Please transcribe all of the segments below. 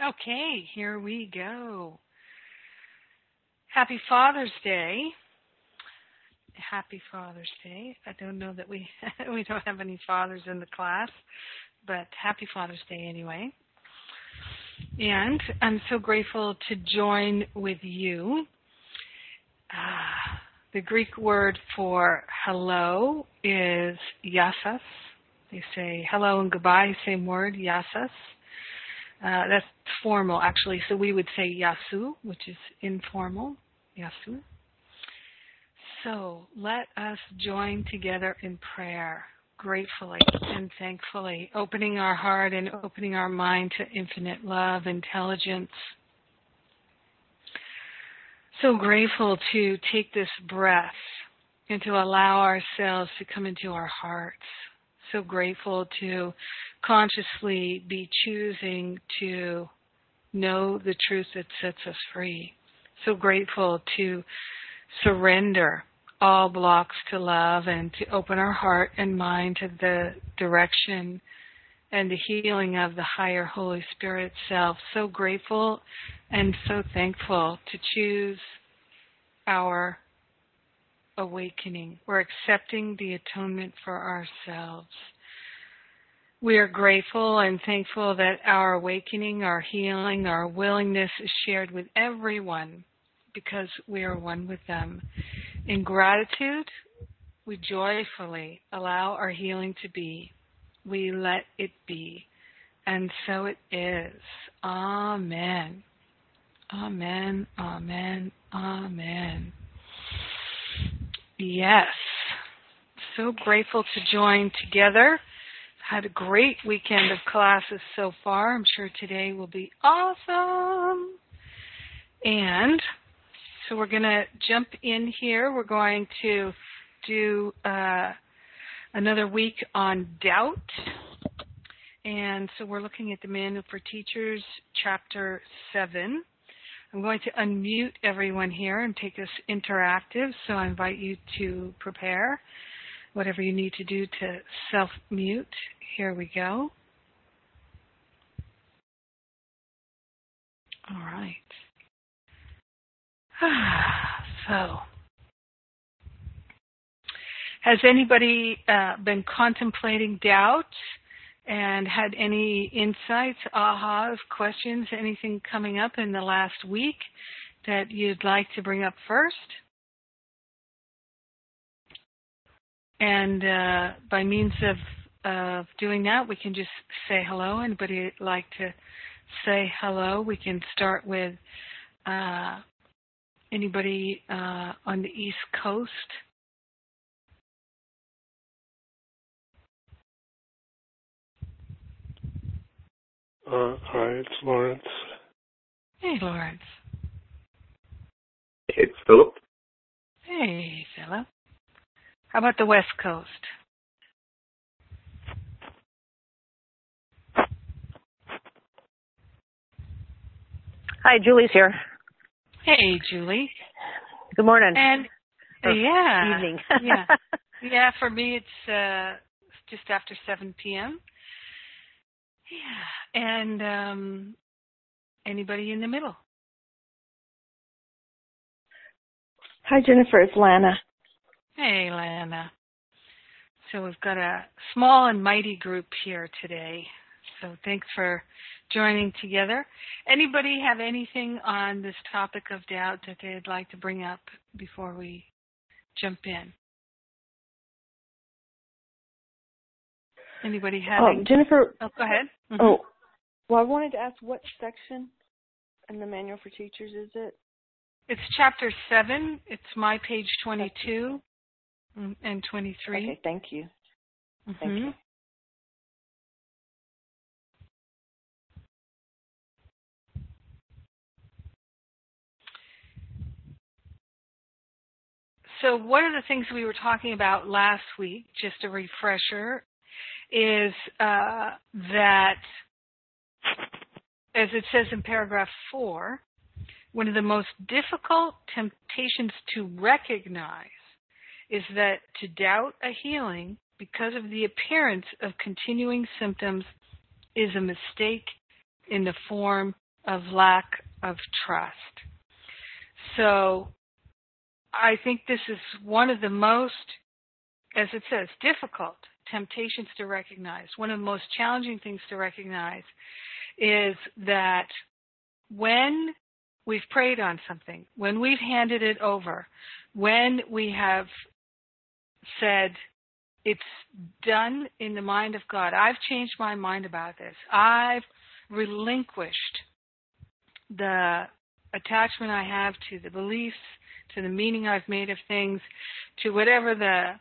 Okay, here we go. Happy Father's Day. Happy Father's Day. I don't know that we don't have any fathers in the class, but happy Father's Day anyway. And I'm so grateful to join with you. The Greek word for hello is yassas. They say hello and goodbye, same word, yassas. That's formal, actually. So we would say yasu, which is informal, yasu. So let us join together in prayer, gratefully and thankfully, opening our heart and opening our mind to infinite love, intelligence. So grateful to take this breath and to allow ourselves to come into our hearts. So grateful to consciously be choosing to know the truth that sets us free. So grateful to surrender all blocks to love and to open our heart and mind to the direction and the healing of the higher Holy Spirit self. So grateful and so thankful to choose our awakening. We're accepting the atonement for ourselves. We are grateful and thankful that our awakening, our healing, our willingness is shared with everyone, because we are one with them. In gratitude, we joyfully allow our healing to be. We let it be. And so it is. Amen. Amen, amen, amen. Yes. So grateful to join together. Had a great weekend of classes so far. I'm sure today will be awesome. And so we're going to jump in here. We're going to do another week on doubt. And so we're looking at the Manual for Teachers, Chapter 7. I'm going to unmute everyone here and take us interactive. So I invite you to prepare whatever you need to do to self-mute. Here we go. All right. So, has anybody been contemplating doubt and had any insights, ahas, questions, anything coming up in the last week that you'd like to bring up first? And by means of doing that, we can just say hello. Anybody like to say hello? We can start with... Anybody on the East Coast? Hi, it's Lawrence. Hey, Lawrence. It's Philip. Hey, Philip. How about the West Coast? Hi, Julie's here. Hey, Julie. Good morning. And evening. Yeah. For me, it's just after 7 p.m. Yeah. And anybody in the middle? Hi, Jennifer. It's Lana. Hey, Lana. So we've got a small and mighty group here today. So thanks for joining together. Anybody have anything on this topic of doubt that they'd like to bring up before we jump in? Anybody have? Jennifer. Oh, go ahead. Mm-hmm. Oh, well, I wanted to ask what section in the Manual for Teachers is it? It's Chapter 7. It's my page 22 and 23. Okay, thank you. Mm-hmm. Thank you. So one of the things we were talking about last week, just a refresher, is that, as it says in paragraph 4, one of the most difficult temptations to recognize is that to doubt a healing because of the appearance of continuing symptoms is a mistake in the form of lack of trust. So I think this is one of the most, as it says, difficult temptations to recognize. One of the most challenging things to recognize is that when we've preyed on something, when we've handed it over, when we have said, it's done in the mind of God. I've changed my mind about this. I've relinquished the attachment I have to the beliefs, to the meaning I've made of things, to whatever the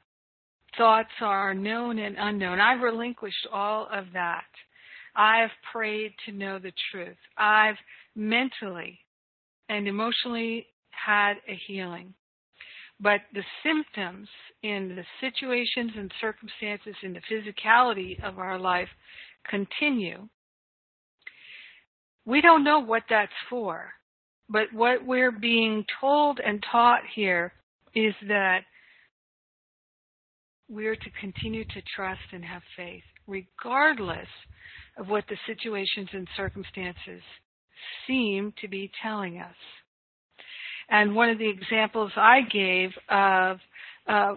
thoughts are known and unknown. I've relinquished all of that. I've prayed to know the truth. I've mentally and emotionally had a healing. But the symptoms in the situations and circumstances in the physicality of our life continue. We don't know what that's for, but what we're being told and taught here is that we're to continue to trust and have faith, regardless of what the situations and circumstances seem to be telling us. And one of the examples I gave of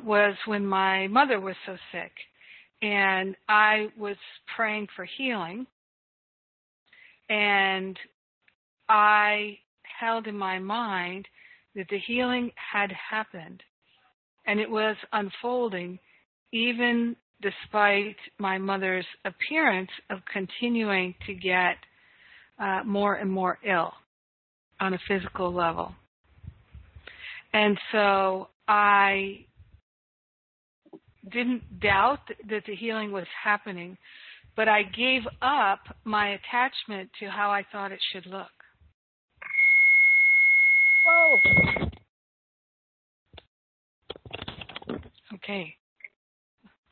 was when my mother was so sick, and I was praying for healing, and I held in my mind that the healing had happened, and it was unfolding even despite my mother's appearance of continuing to get more and more ill on a physical level. And so I didn't doubt that the healing was happening, but I gave up my attachment to how I thought it should look. Whoa. Okay.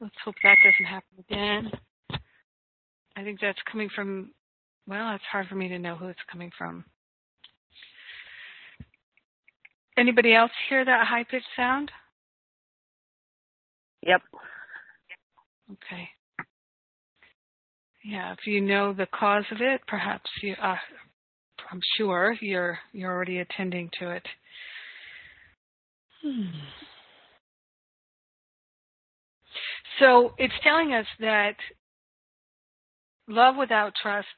Let's hope that doesn't happen again. I think that's coming from, well, it's hard for me to know who it's coming from. Anybody else hear that high-pitched sound? Yep. Okay. Yeah, if you know the cause of it, perhaps you, I'm sure you're already attending to it. So it's telling us that love without trust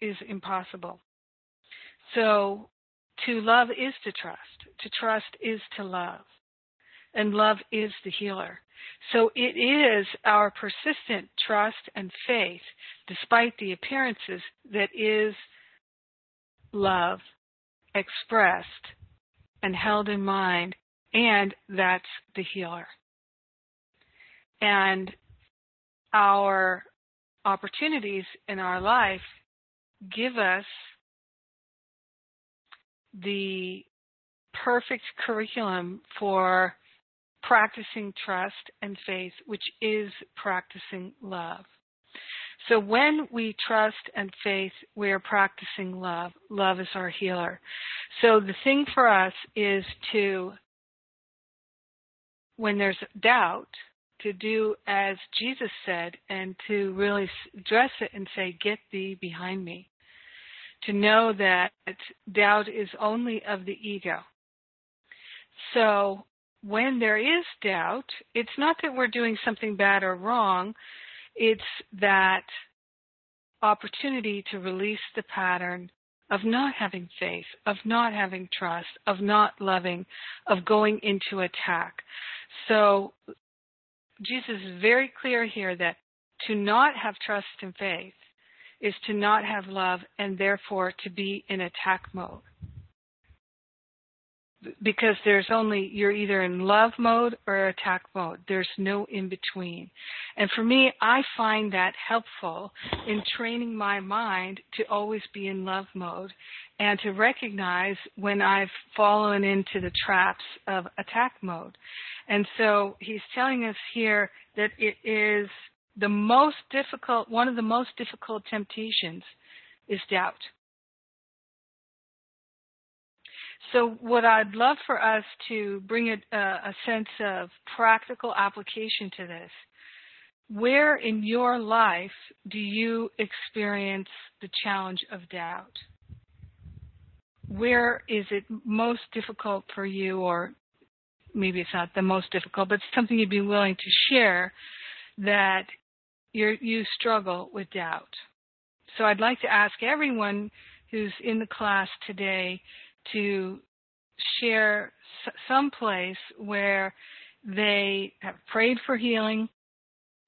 is impossible. So to love is to trust. To trust is to love. And love is the healer. So it is our persistent trust and faith, despite the appearances, that is love expressed and held in mind. And that's the healer. And our opportunities in our life give us the perfect curriculum for practicing trust and faith, which is practicing love. So when we trust and faith, we are practicing love. Love is our healer. So the thing for us is to, when there's doubt, to do as Jesus said and to really address it and say, "Get thee behind me." To know that doubt is only of the ego. So when there is doubt, it's not that we're doing something bad or wrong. It's that opportunity to release the pattern of not having faith, of not having trust, of not loving, of going into attack. So Jesus is very clear here that to not have trust and faith is to not have love and therefore to be in attack mode. Because there's only, you're either in love mode or attack mode. There's no in between. And for me, I find that helpful in training my mind to always be in love mode and to recognize when I've fallen into the traps of attack mode. And so he's telling us here that it is the most difficult, one of the most difficult temptations is doubt. So what I'd love for us to bring a sense of practical application to this. Where in your life do you experience the challenge of doubt? where is it most difficult for you, or maybe it's not the most difficult, but something you'd be willing to share that you struggle with doubt? So I'd like to ask everyone who's in the class today to share some place where they have prayed for healing,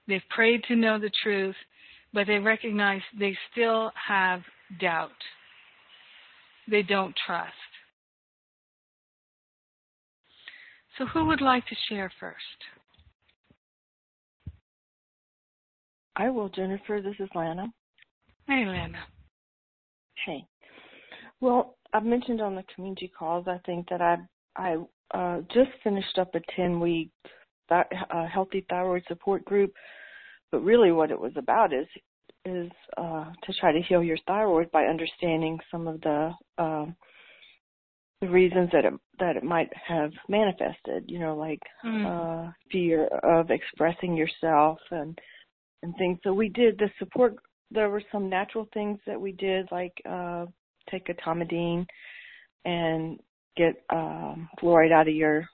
they've prayed to know the truth, but they recognize they still have doubt. They don't trust. So who would like to share first? I will, Jennifer. This is Lana. Hey, Lana. Hey. Well, I've mentioned on the community calls, I think that I just finished up a 10-week healthy thyroid support group, but really what it was about is to try to heal your thyroid by understanding some of the reasons that it might have manifested, like fear of expressing yourself and things. So we did the support. There were some natural things that we did, like take etomidine and get fluoride out of your,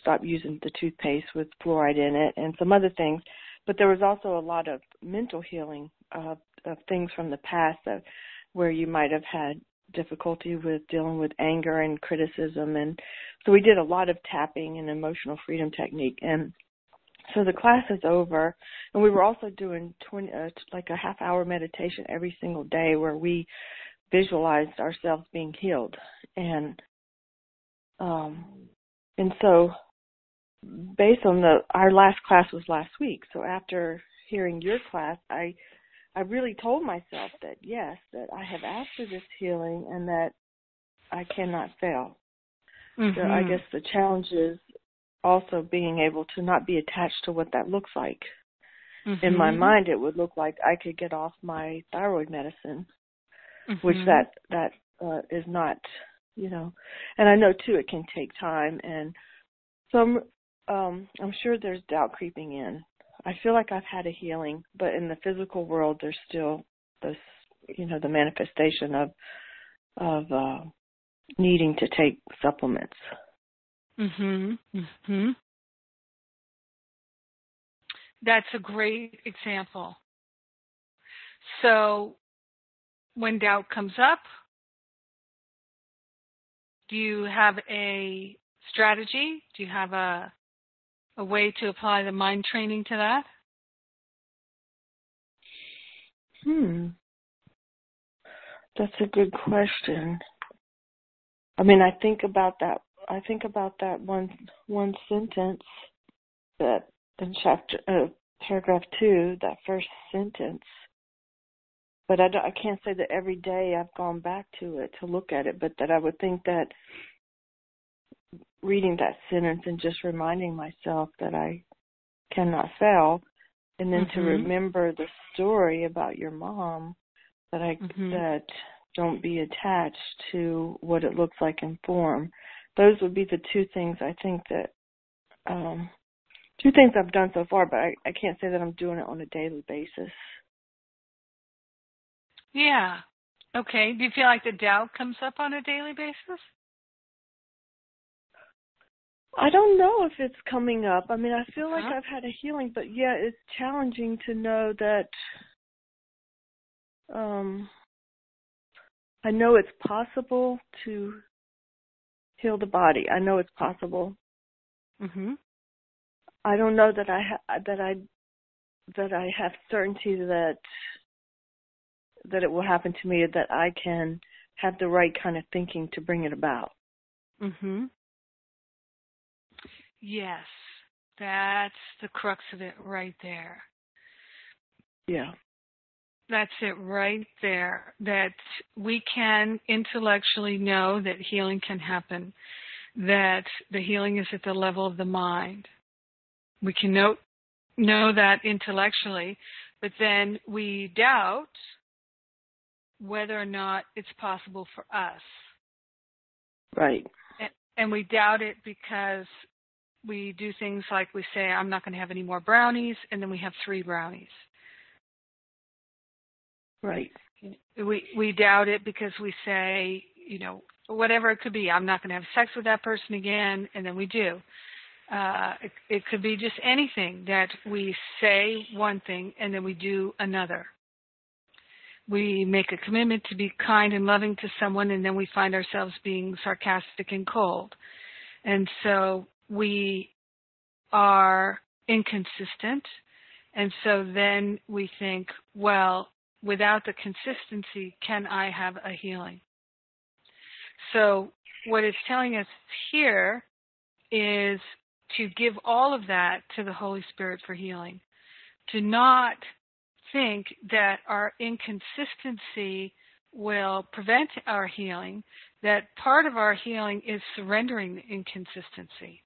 stop using the toothpaste with fluoride in it and some other things. But there was also a lot of mental healing of things from the past where you might have had difficulty with dealing with anger and criticism. And so we did a lot of tapping and emotional freedom technique. And so the class is over, and we were also doing like a half-hour meditation every single day where we visualized ourselves being healed. And so based on our last class was last week. So after hearing your class, I really told myself that, yes, that I have asked for this healing and that I cannot fail. Mm-hmm. So I guess the challenge is also being able to not be attached to what that looks like. Mm-hmm. In my mind, it would look like I could get off my thyroid medicine, mm-hmm. which that is not, and I know too, it can take time. And some, I'm sure there's doubt creeping in. I feel like I've had a healing, but in the physical world, there's still this, the manifestation of needing to take supplements. Mhm. Mhm. That's a great example. So, when doubt comes up, do you have a strategy? Do you have a way to apply the mind training to that? That's a good question. I mean, I think about that one sentence that in chapter paragraph 2, that first sentence. But I can't say that every day I've gone back to it to look at it, but that I would think that reading that sentence and just reminding myself that I cannot fail, and then mm-hmm. to remember the story about your mom, that mm-hmm. that don't be attached to what it looks like in form. Those would be the two things I think that two things I've done so far, but I can't say that I'm doing it on a daily basis. Yeah. Okay. Do you feel like the doubt comes up on a daily basis? I don't know if it's coming up. I mean, I feel like I've had a healing, but yeah, it's challenging to know that I know it's possible to heal the body. I know it's possible. Mm-hmm. I don't know that I have certainty that it will happen to me, that I can have the right kind of thinking to bring it about. Mm-hmm. Yes, that's the crux of it right there. Yeah. That's it right there, that we can intellectually know that healing can happen, that the healing is at the level of the mind. We can know that intellectually, but then we doubt whether or not it's possible for us. Right. And we doubt it because we do things like we say, I'm not going to have any more brownies, and then we have 3 brownies. Right. We doubt it because we say, whatever it could be. I'm not going to have sex with that person again, and then we do. It could be just anything that we say one thing and then we do another. We make a commitment to be kind and loving to someone, and then we find ourselves being sarcastic and cold. And so we are inconsistent. And so then we think, well, without the consistency, can I have a healing? So what it's telling us here is to give all of that to the Holy Spirit for healing, to not think that our inconsistency will prevent our healing, that part of our healing is surrendering the inconsistency.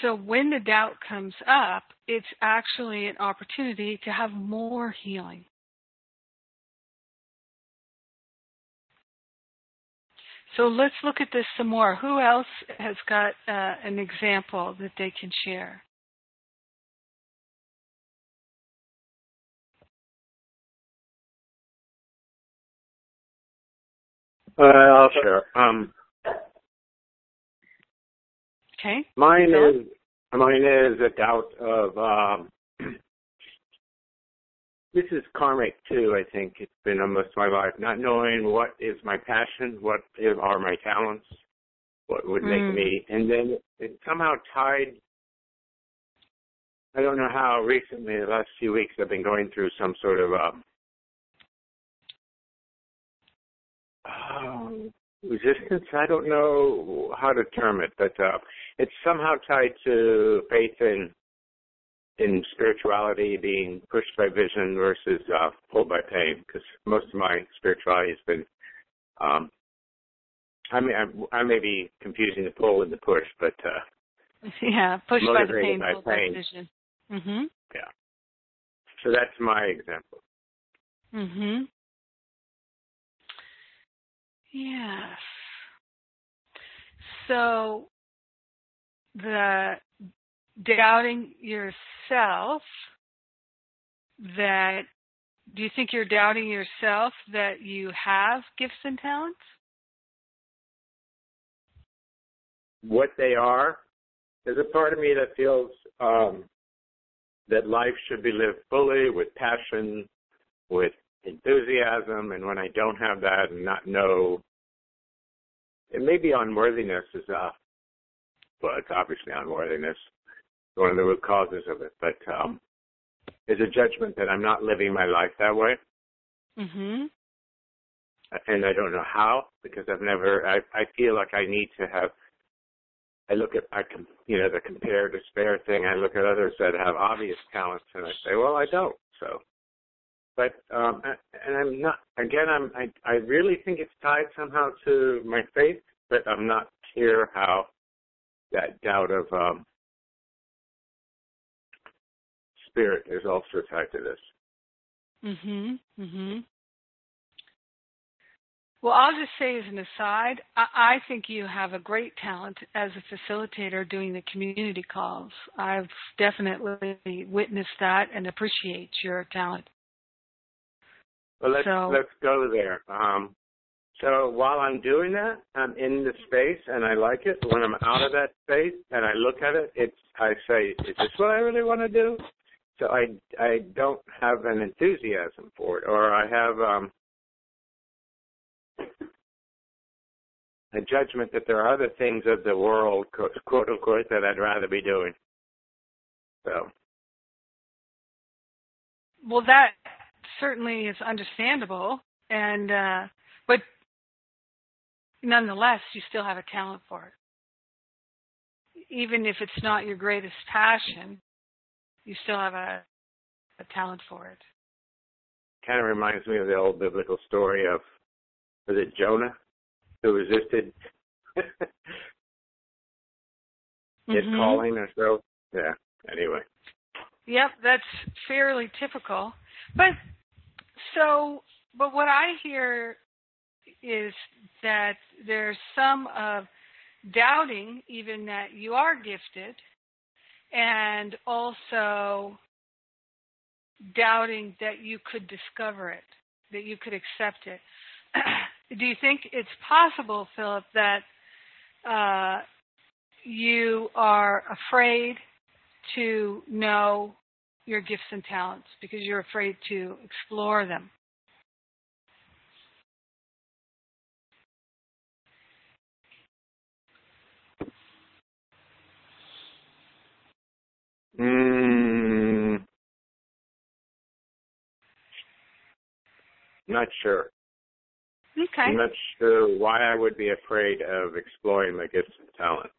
So when the doubt comes up, it's actually an opportunity to have more healing. So let's look at this some more. Who else has got an example that they can share? I'll share. Okay. Mine is a doubt of this is karmic too. I think it's been almost my life not knowing what is my passion, what are my talents, what would make me, and then it somehow tied. I don't know how. Recently, the last few weeks, I've been going through some sort of resistance. I don't know how to term it, but it's somehow tied to faith in spirituality, being pushed by vision versus pulled by pain, because most of my spirituality has been I may be confusing the pull and the push, but pushed by the pain, pulled by vision. Mm-hmm. Yeah. So that's my example. Mm-hmm. Yes. So the doubting yourself, that do you think you're doubting yourself that you have gifts and talents? What they are. There's a part of me that feels that life should be lived fully with passion, with enthusiasm, and when I don't have that and not know, it may be unworthiness is well, it's obviously unworthiness, one of the root causes of it, but there's a judgment that I'm not living my life that way. Mm-hmm. And I don't know how, because I've never, I feel like I need to have, I look at, the compare despair thing, I look at others that have obvious talents and I say, well, I don't, so. But, and I'm not, again, I really think it's tied somehow to my faith, but I'm not sure how that doubt of spirit is also tied to this. Mm-hmm, mm-hmm. Well, I'll just say as an aside, I think you have a great talent as a facilitator doing the community calls. I've definitely witnessed that and appreciate your talent. Well, let's go there. So while I'm doing that, I'm in the space and I like it. When I'm out of that space and I look at it, I say, is this what I really want to do? So I don't have an enthusiasm for it, or I have a judgment that there are other things of the world, quote unquote, that I'd rather be doing. So. Well, that certainly is understandable, and but nonetheless, you still have a talent for it. Even if it's not your greatest passion, you still have a talent for it. Kind of reminds me of the old biblical story of, was it Jonah who resisted his calling or so? Yeah, anyway. Yep, that's fairly typical. But what I hear is that there's some of doubting even that you are gifted, and also doubting that you could discover it, that you could accept it. Do you think it's possible, Philip, that you are afraid to know your gifts and talents because you're afraid to explore them? Not sure. Okay. I'm not sure why I would be afraid of exploring my gifts and talents.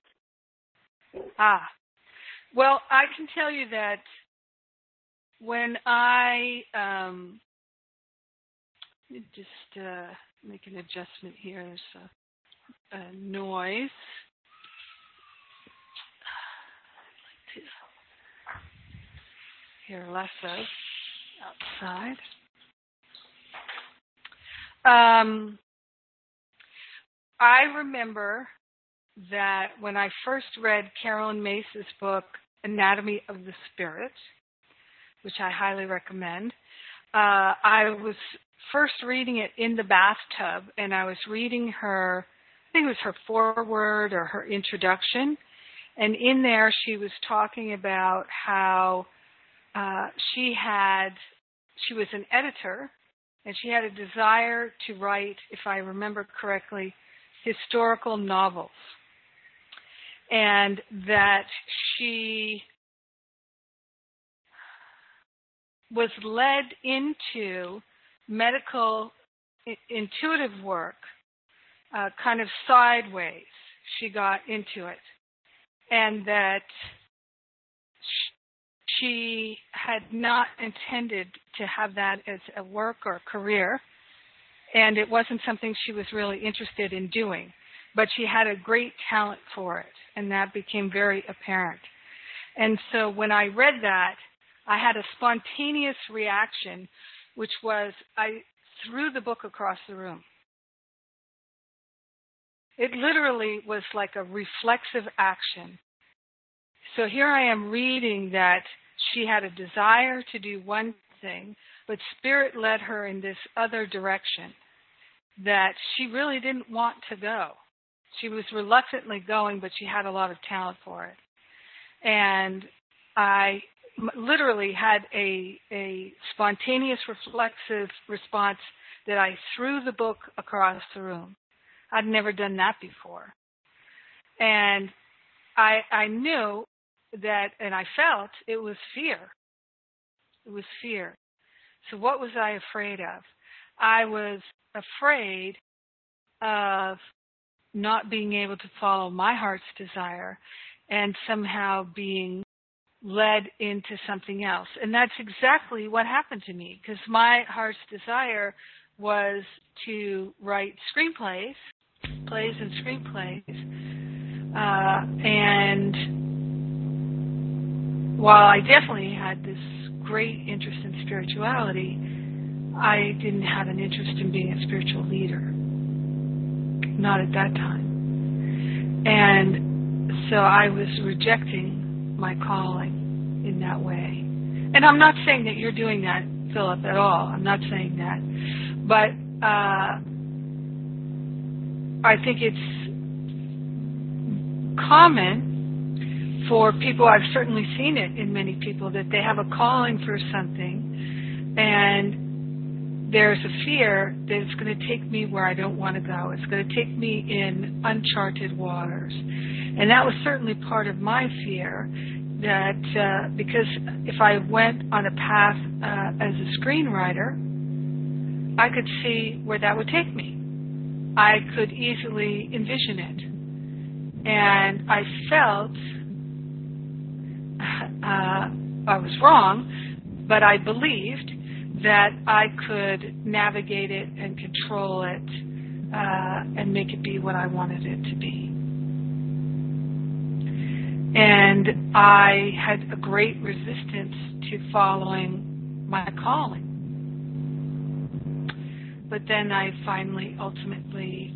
Well, I can tell you that when I just make an adjustment here. There's a noise. Hear less of outside. I remember that when I first read Caroline Myss's book, Anatomy of the Spirit, which I highly recommend, I was first reading it in the bathtub, and I was reading her, I think it was her foreword or her introduction, and in there she was talking about how she was an editor, and she had a desire to write, if I remember correctly, historical novels. And that she was led into medical intuitive work kind of sideways. She got into it. And that she had not intended to have that as a work or a career, and it wasn't something she was really interested in doing, but she had a great talent for it, and that became very apparent. And so when I read that, I had a spontaneous reaction, which was I threw the book across the room. It literally was like a reflexive action. So here I am reading that she had a desire to do one thing, but Spirit led her in this other direction that she really didn't want to go. She was reluctantly going, but she had a lot of talent for it. And I literally had a spontaneous reflexive response that I threw the book across the room. I'd never done that before. And I knew that, and I felt it was fear. It was fear. So what was I afraid of? I was afraid of not being able to follow my heart's desire and somehow being led into something else. And that's exactly what happened to me, because my heart's desire was to write screenplays, plays and screenplays. And while I definitely had this great interest in spirituality, I didn't have an interest in being a spiritual leader. Not at that time. And so I was rejecting my calling in that way. And I'm not saying that you're doing that, Philip, at all. I'm not saying that. But I think it's common for people, I've certainly seen it in many people, that they have a calling for something and there's a fear that it's going to take me where I don't want to go. It's going to take me in uncharted waters. And that was certainly part of my fear, that because if I went on a path as a screenwriter, I could see where that would take me. I could easily envision it. And I felt I was wrong, but I believed that I could navigate it and control it and make it be what I wanted it to be. And I had a great resistance to following my calling. But then I finally, ultimately,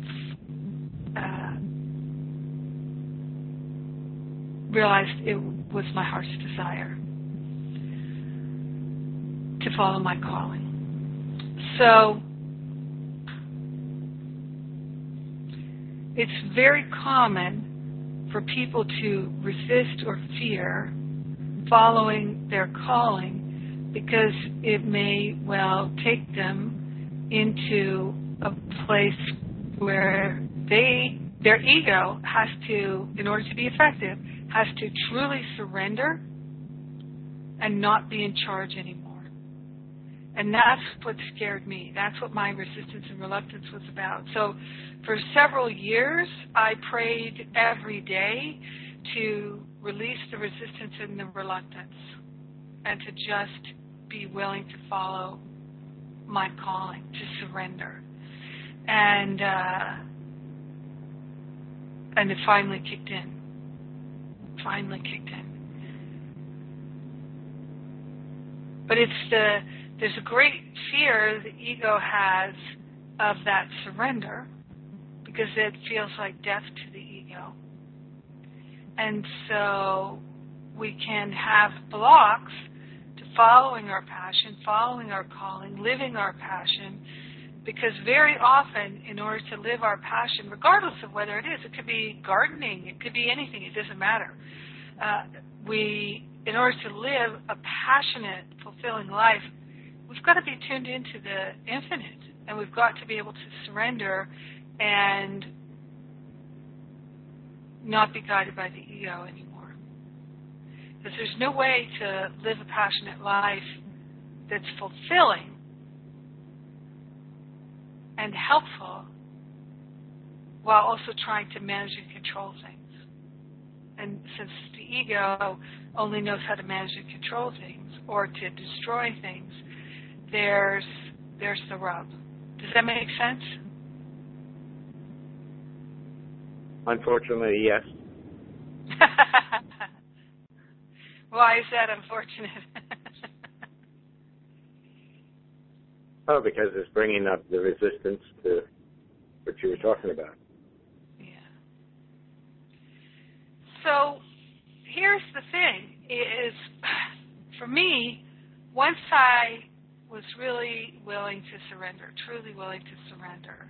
realized it was my heart's desire to follow my calling. So It's very common for people to resist or fear following their calling because it may well take them into a place where their ego has to, in order to be effective, has to truly surrender and not be in charge anymore. And that's what scared me. That's what my resistance and reluctance was about. So for several years, I prayed every day to release the resistance and the reluctance and to just be willing to follow my calling, to surrender. And it finally kicked in. But there's a great fear the ego has of that surrender because it feels like death to the ego. And so we can have blocks to following our passion, following our calling, living our passion, because very often in order to live our passion, regardless of whether it is, it could be gardening, it could be anything, it doesn't matter. In order to live a passionate, fulfilling life, we've got to be tuned into the infinite, and we've got to be able to surrender and not be guided by the ego anymore. Because there's no way to live a passionate life that's fulfilling and helpful while also trying to manage and control things. And since the ego only knows how to manage and control things or to destroy things, there's the rub. Does that make sense? Unfortunately, yes. Why is that unfortunate? Oh, because it's bringing up the resistance to what you were talking about. Yeah. So here's the thing is, for me, once I was really willing to surrender, truly willing to surrender,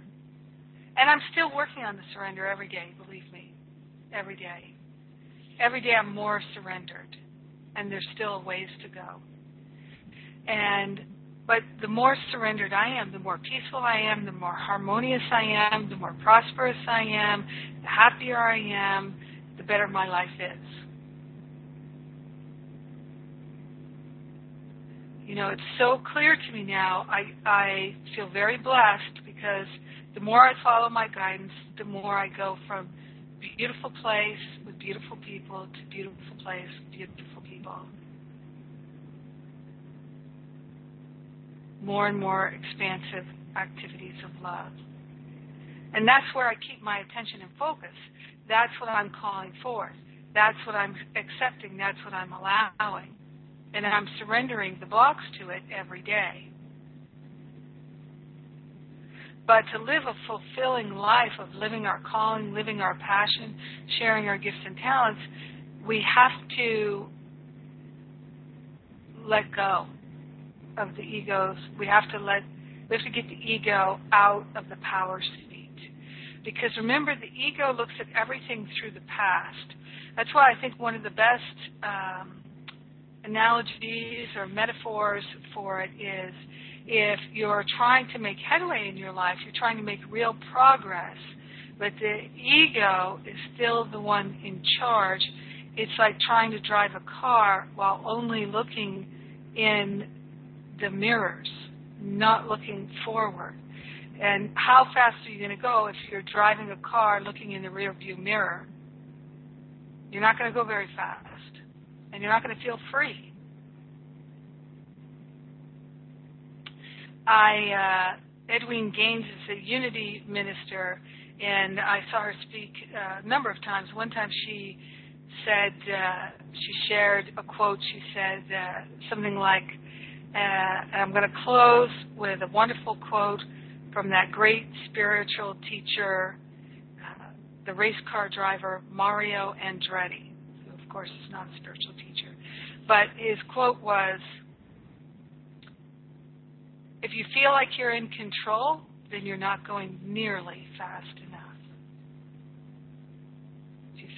and I'm still working on the surrender every day, believe me, every day. Every day I'm more surrendered, and there's still ways to go. But the more surrendered I am, the more peaceful I am, the more harmonious I am, the more prosperous I am, the happier I am, the better my life is. You know, it's so clear to me now. I feel very blessed because the more I follow my guidance, the more I go from beautiful place with beautiful people to beautiful place with beautiful people. More and more expansive activities of love. And that's where I keep my attention and focus. That's what I'm calling forth. That's what I'm accepting. That's what I'm allowing. And I'm surrendering the blocks to it every day. But to live a fulfilling life of living our calling, living our passion, sharing our gifts and talents, we have to let go of the egos. We have to get the ego out of the power seat. Because remember, the ego looks at everything through the past. That's why I think one of the best analogies or metaphors for it is if you're trying to make headway in your life, you're trying to make real progress, but the ego is still the one in charge. It's like trying to drive a car while only looking in the mirrors, not looking forward. And how fast are you going to go if you're driving a car looking in the rearview mirror? You're not going to go very fast, and you're not going to feel free. Edwine Gaines is a Unity minister, and I saw her speak a number of times. One time she said, she shared a quote. She said something like, and I'm going to close with a wonderful quote from that great spiritual teacher, the race car driver, Mario Andretti, who, of course, is not a spiritual teacher. But his quote was, "If you feel like you're in control, then you're not going nearly fast enough."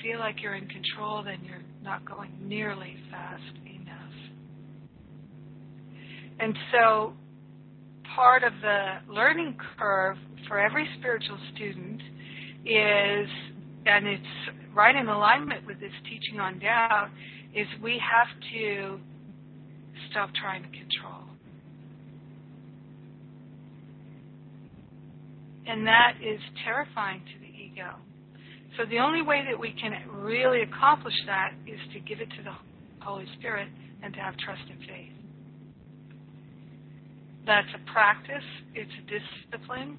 feel like you're in control, then you're not going nearly fast enough. And so part of the learning curve for every spiritual student is, and it's right in alignment with this teaching on doubt, is we have to stop trying to control. And that is terrifying to the ego. So the only way that we can really accomplish that is to give it to the Holy Spirit and to have trust and faith. That's a practice. It's a discipline,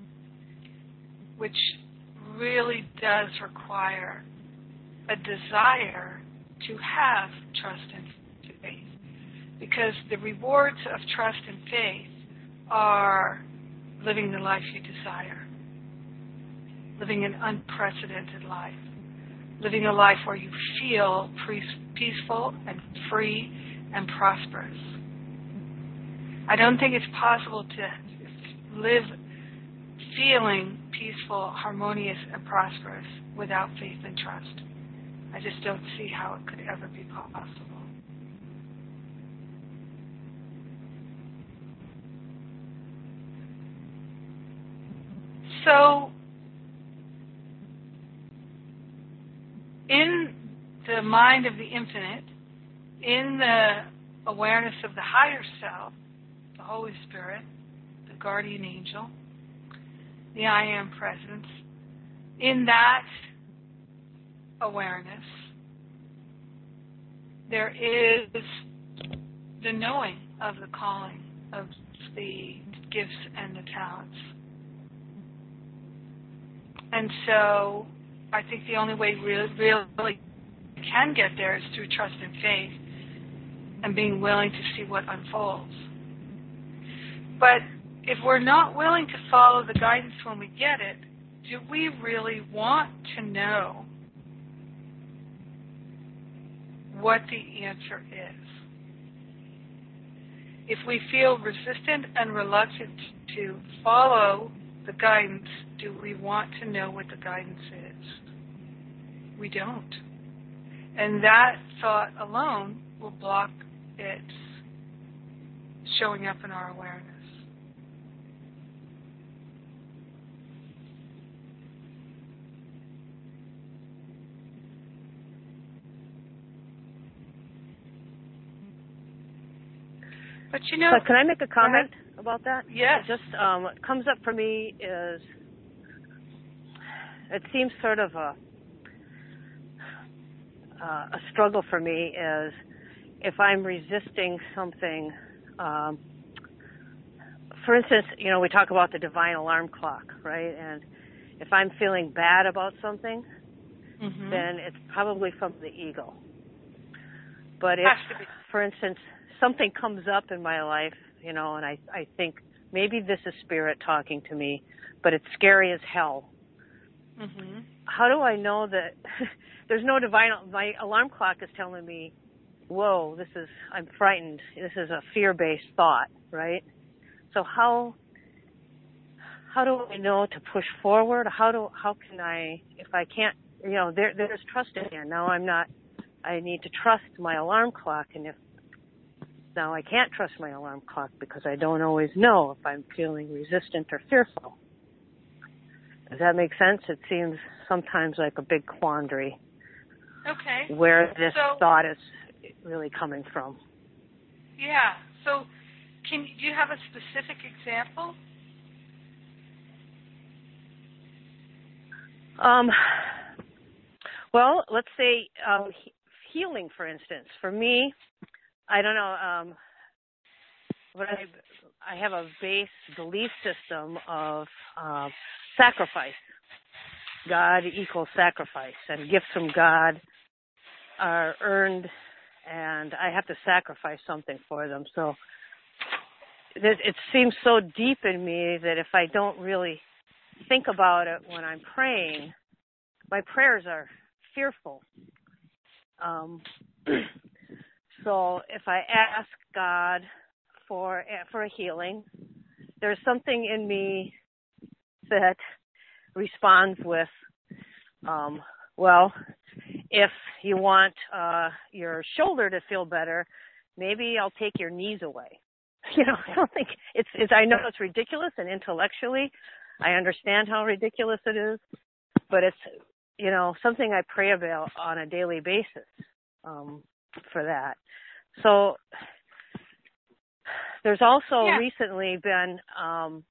which really does require a desire to have trust and faith, because the rewards of trust and faith are living the life you desire, living an unprecedented life, living a life where you feel peaceful and free and prosperous. I don't think it's possible to live feeling peaceful, harmonious, and prosperous without faith and trust. I just don't see how it could ever be possible. So, in the mind of the infinite, in the awareness of the higher self, the Holy Spirit, the guardian angel, the I Am Presence, in that awareness, there is the knowing of the calling, of the gifts and the talents. And so I think the only way we really can get there is through trust and faith and being willing to see what unfolds. But if we're not willing to follow the guidance when we get it, do we really want to know what the answer is? If we feel resistant and reluctant to follow the guidance, do we want to know what the guidance is? We don't. And that thought alone will block it showing up in our awareness. But you know, so can I make a comment about that? Yes. Just what comes up for me is, it seems sort of a struggle for me is if I'm resisting something. For instance, you know, we talk about the divine alarm clock, right? And if I'm feeling bad about something, mm-hmm. then it's probably from the ego. But if, for instance, something comes up in my life, you know, and I think maybe this is spirit talking to me, but it's scary as hell. Mm-hmm. How do I know that there's no divine? My alarm clock is telling me, whoa, I'm frightened. This is a fear-based thought, right? So how do I know to push forward? How can I, if I can't, you know, there's trust in here. Now I need to trust my alarm clock, and if now I can't trust my alarm clock because I don't always know if I'm feeling resistant or fearful. Does that make sense? It seems sometimes like a big quandary. Okay. Where this thought is really coming from. Yeah. So do you have a specific example? Well, let's say healing, for instance. For me, I don't know, but I have a base belief system of sacrifice. God equals sacrifice, and gifts from God are earned, and I have to sacrifice something for them. So it seems so deep in me that if I don't really think about it when I'm praying, my prayers are fearful. So if I ask God for a healing, there's something in me that responds with, well, if you want your shoulder to feel better, maybe I'll take your knees away. You know, I don't think it's I know it's ridiculous, and intellectually I understand how ridiculous it is, but it's, you know, something I pray about on a daily basis for that. So there's also recently been, you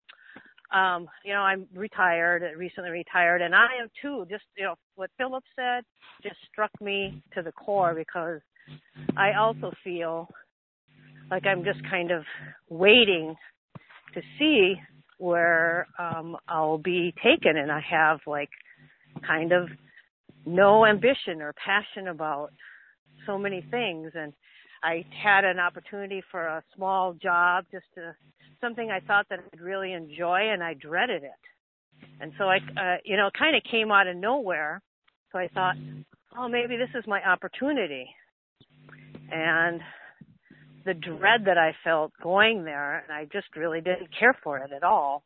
know, I'm retired, recently retired, and I am too. Just, you know, what Philip said just struck me to the core, because I also feel like I'm just kind of waiting to see where I'll be taken, and I have like kind of no ambition or passion about so many things. And I had an opportunity for a small job, just to, something I thought that I'd really enjoy, and I dreaded it. And so I, you know, kind of came out of nowhere. So I thought, oh, maybe this is my opportunity. And the dread that I felt going there, and I just really didn't care for it at all.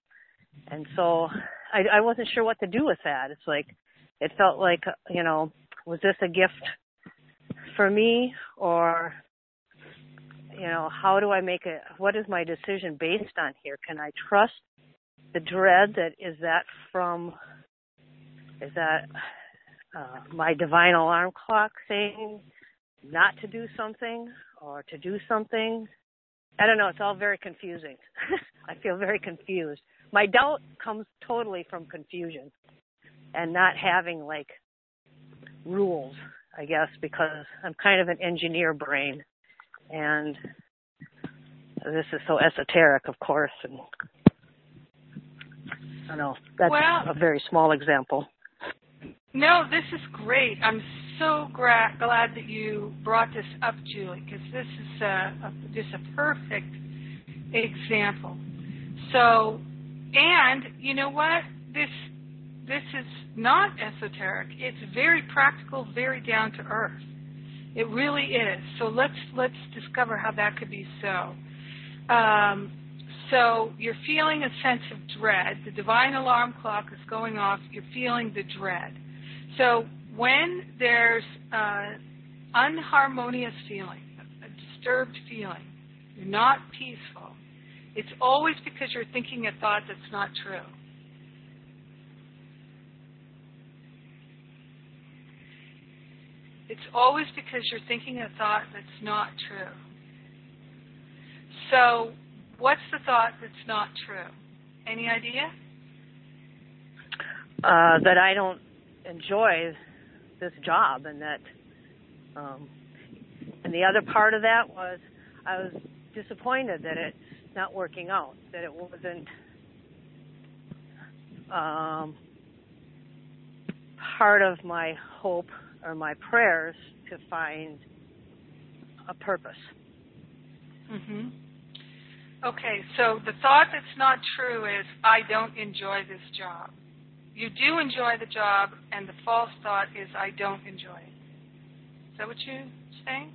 And so I wasn't sure what to do with that. It's like, it felt like, you know, was this a gift for me, or, you know, how do I make it? What is my decision based on here? Can I trust the dread that is that my divine alarm clock saying not to do something or to do something? I don't know. It's all very confusing. I feel very confused. My doubt comes totally from confusion and not having like rules, I guess, because I'm kind of an engineer brain, and this is so esoteric, of course, and I don't know. That's a very small example. No, this is great. I'm so glad that you brought this up, Julie, because this is just a perfect example. So, and you know what? This is not esoteric. It's very practical, very down to earth. It really is. So let's discover how that could be so. So you're feeling a sense of dread. The divine alarm clock is going off. You're feeling the dread. So when there's unharmonious feeling, a disturbed feeling, you're not peaceful, it's always because you're thinking a thought that's not true. It's always because you're thinking a thought that's not true. So what's the thought that's not true? Any idea? That I don't enjoy this job, and that and the other part of that was I was disappointed that it's not working out, that it wasn't part of my hope or my prayers to find a purpose. Mm-hmm. Okay, so the thought that's not true is, I don't enjoy this job. You do enjoy the job, and the false thought is, I don't enjoy it. Is that what you're saying?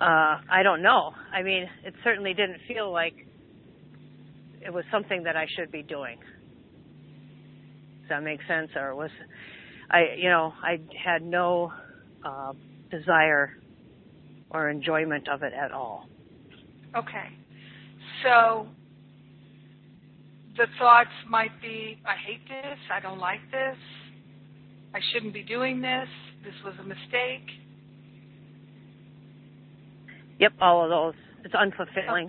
I don't know. I mean, it certainly didn't feel like it was something that I should be doing. Does that make sense? Or was... I had no desire or enjoyment of it at all. Okay. So the thoughts might be, I hate this, I don't like this, I shouldn't be doing this, this was a mistake. Yep, all of those. It's unfulfilling.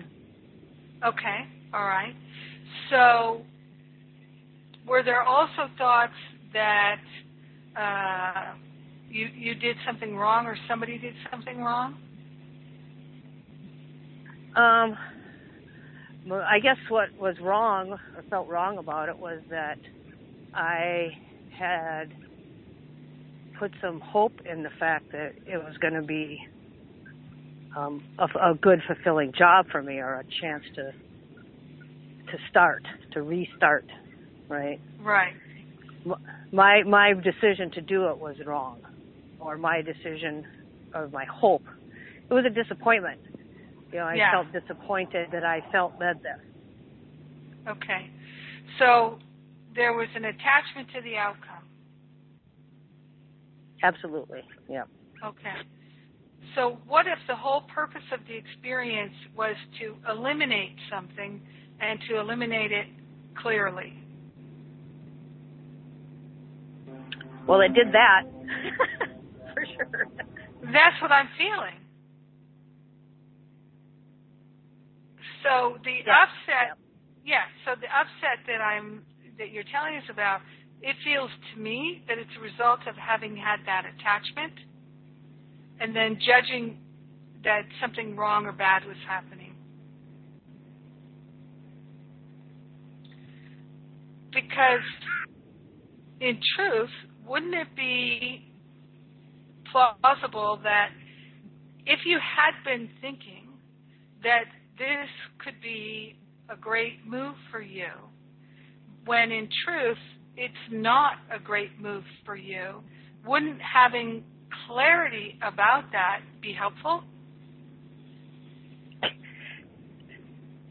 Okay. All right. So were there also thoughts that... you did something wrong, or somebody did something wrong? I guess what was wrong, or felt wrong about it, was that I had put some hope in the fact that it was going to be a good, fulfilling job for me, or a chance to restart, right? Right. My decision to do it was wrong, or my decision, or my hope. It was a disappointment. You know, I felt disappointed that I felt led there. Okay. So there was an attachment to the outcome. Absolutely, yeah. Okay. So what if the whole purpose of the experience was to eliminate something and to eliminate it clearly? Well, it did that, for sure. That's what I'm feeling. So the upset, so the upset that you're telling us about, it feels to me that it's a result of having had that attachment and then judging that something wrong or bad was happening. Because in truth, wouldn't it be plausible that if you had been thinking that this could be a great move for you, when in truth it's not a great move for you, wouldn't having clarity about that be helpful?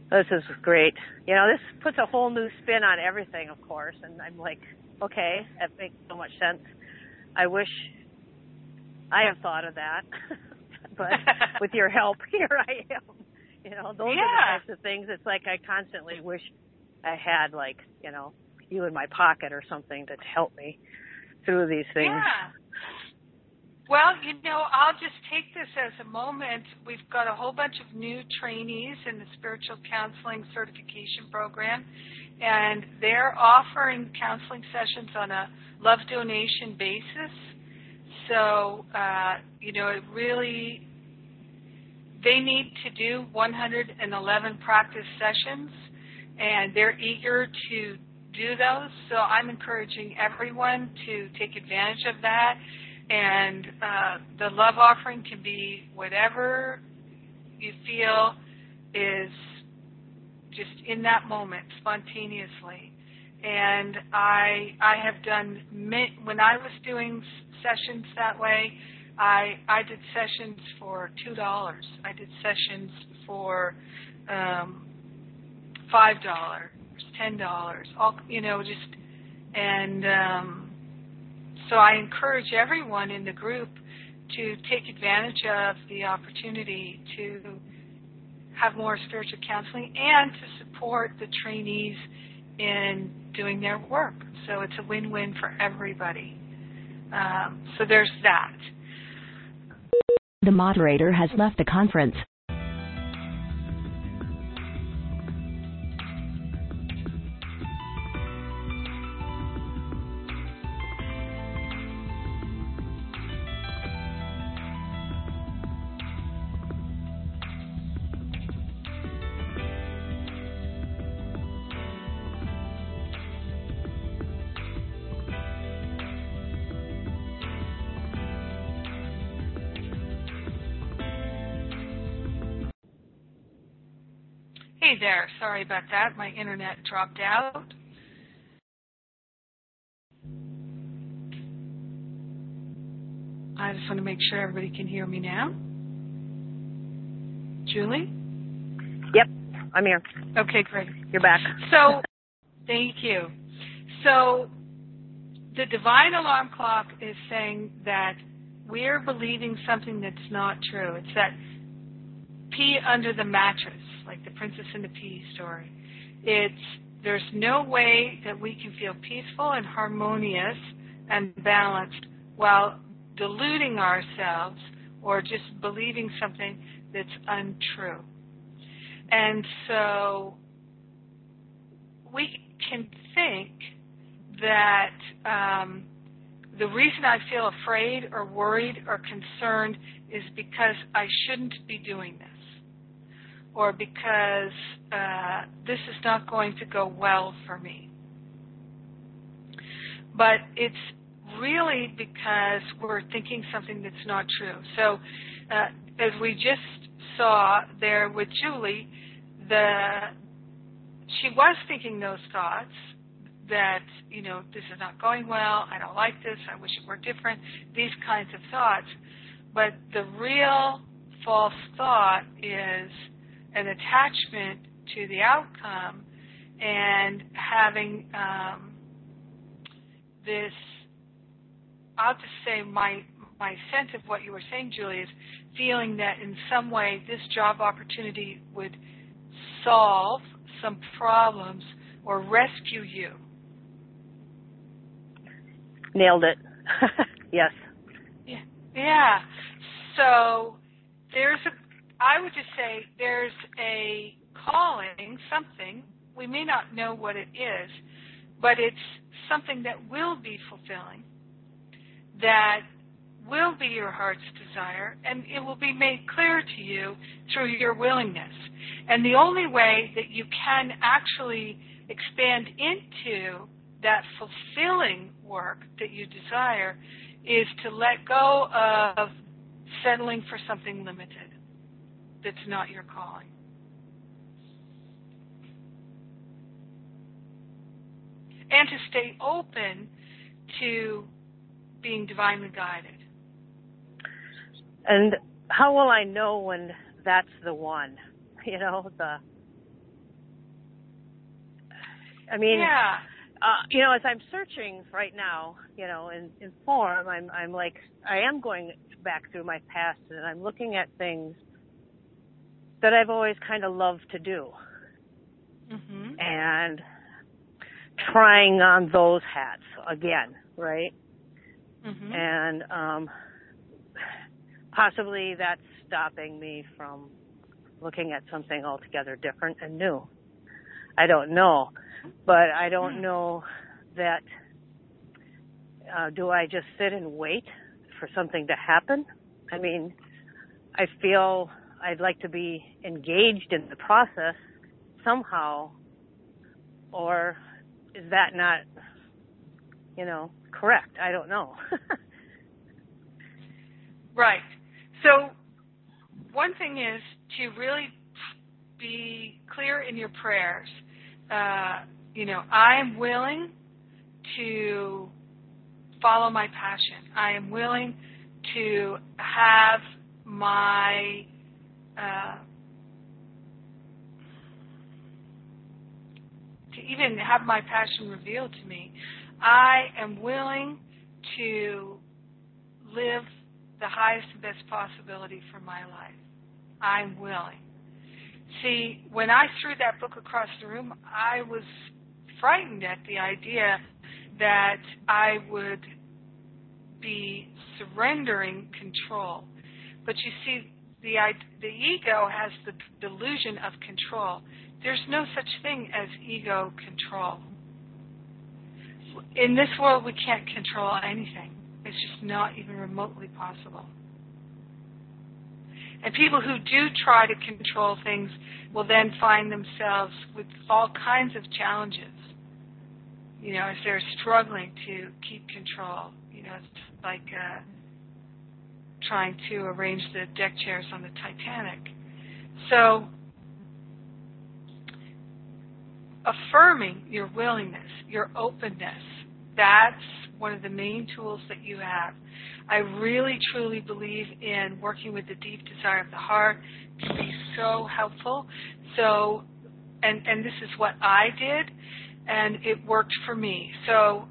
This is great. You know, this puts a whole new spin on everything, of course, and I'm like, okay, that makes so much sense. I wish I have thought of that, but with your help, here I am. You know, those are the types of things. It's like I constantly wish I had, like, you know, you in my pocket or something to help me through these things. Yeah. Well, you know, I'll just take this as a moment. We've got a whole bunch of new trainees in the Spiritual Counseling Certification Program, and they're offering counseling sessions on a love donation basis. So, you know, it really... They need to do 111 practice sessions, and they're eager to do those. So I'm encouraging everyone to take advantage of that. And the love offering can be whatever you feel is just in that moment, spontaneously. And I have done, when I was doing sessions that way, I did sessions for $2. I did sessions for $5, $10, all, you know, just, and so I encourage everyone in the group to take advantage of the opportunity to have more spiritual counseling and to support the trainees in doing their work. So it's a win-win for everybody. So there's that. The moderator has left the conference. There. Sorry about that. My internet dropped out. I just want to make sure everybody can hear me now. Julie? Yep, I'm here. Okay, great. You're back. So, thank you. So, the divine alarm clock is saying that we're believing something that's not true. It's that pee under the mattress, like the Princess and the Pea story. There's no way that we can feel peaceful and harmonious and balanced while deluding ourselves or just believing something that's untrue. And so we can think that the reason I feel afraid or worried or concerned is because I shouldn't be doing this, or because this is not going to go well for me. But it's really because we're thinking something that's not true. So as we just saw there with Julie, she was thinking those thoughts that, you know, this is not going well, I don't like this, I wish it were different, these kinds of thoughts. But the real false thought is an attachment to the outcome and having this I'll just say my sense of what you were saying, Julie, is feeling that in some way this job opportunity would solve some problems or rescue you. Nailed it. Yes. Yeah. So I would just say there's a calling, something. We may not know what it is, but it's something that will be fulfilling, that will be your heart's desire, and it will be made clear to you through your willingness. And the only way that you can actually expand into that fulfilling work that you desire is to let go of settling for something limited that's not your calling. And to stay open to being divinely guided. And how will I know when that's the one? You know, as I'm searching right now, you know, in form, I'm like, I am going back through my past and I'm looking at things that I've always kind of loved to do. Mm-hmm. And trying on those hats again, right? Mm-hmm. And possibly that's stopping me from looking at something altogether different and new. I don't know. But I don't know that, do I just sit and wait for something to happen? I mean, I feel I'd like to be engaged in the process somehow, or is that not, you know, correct? I don't know. Right. So one thing is to really be clear in your prayers. I am willing to follow my passion. I am willing to have my to even have my passion revealed to me. I am willing to live the highest and best possibility for my life. I'm willing. See, when I threw that book across the room, I was frightened at the idea that I would be surrendering control. But you see, the ego has the delusion of control. There's no such thing as ego control. In this world, we can't control anything. It's just not even remotely possible. And people who do try to control things will then find themselves with all kinds of challenges. You know, if they're struggling to keep control, you know, it's like trying to arrange the deck chairs on the Titanic. So, affirming your willingness, your openness, that's one of the main tools that you have. I really, truly believe in working with the deep desire of the heart to be so helpful. So, and this is what I did, and it worked for me. So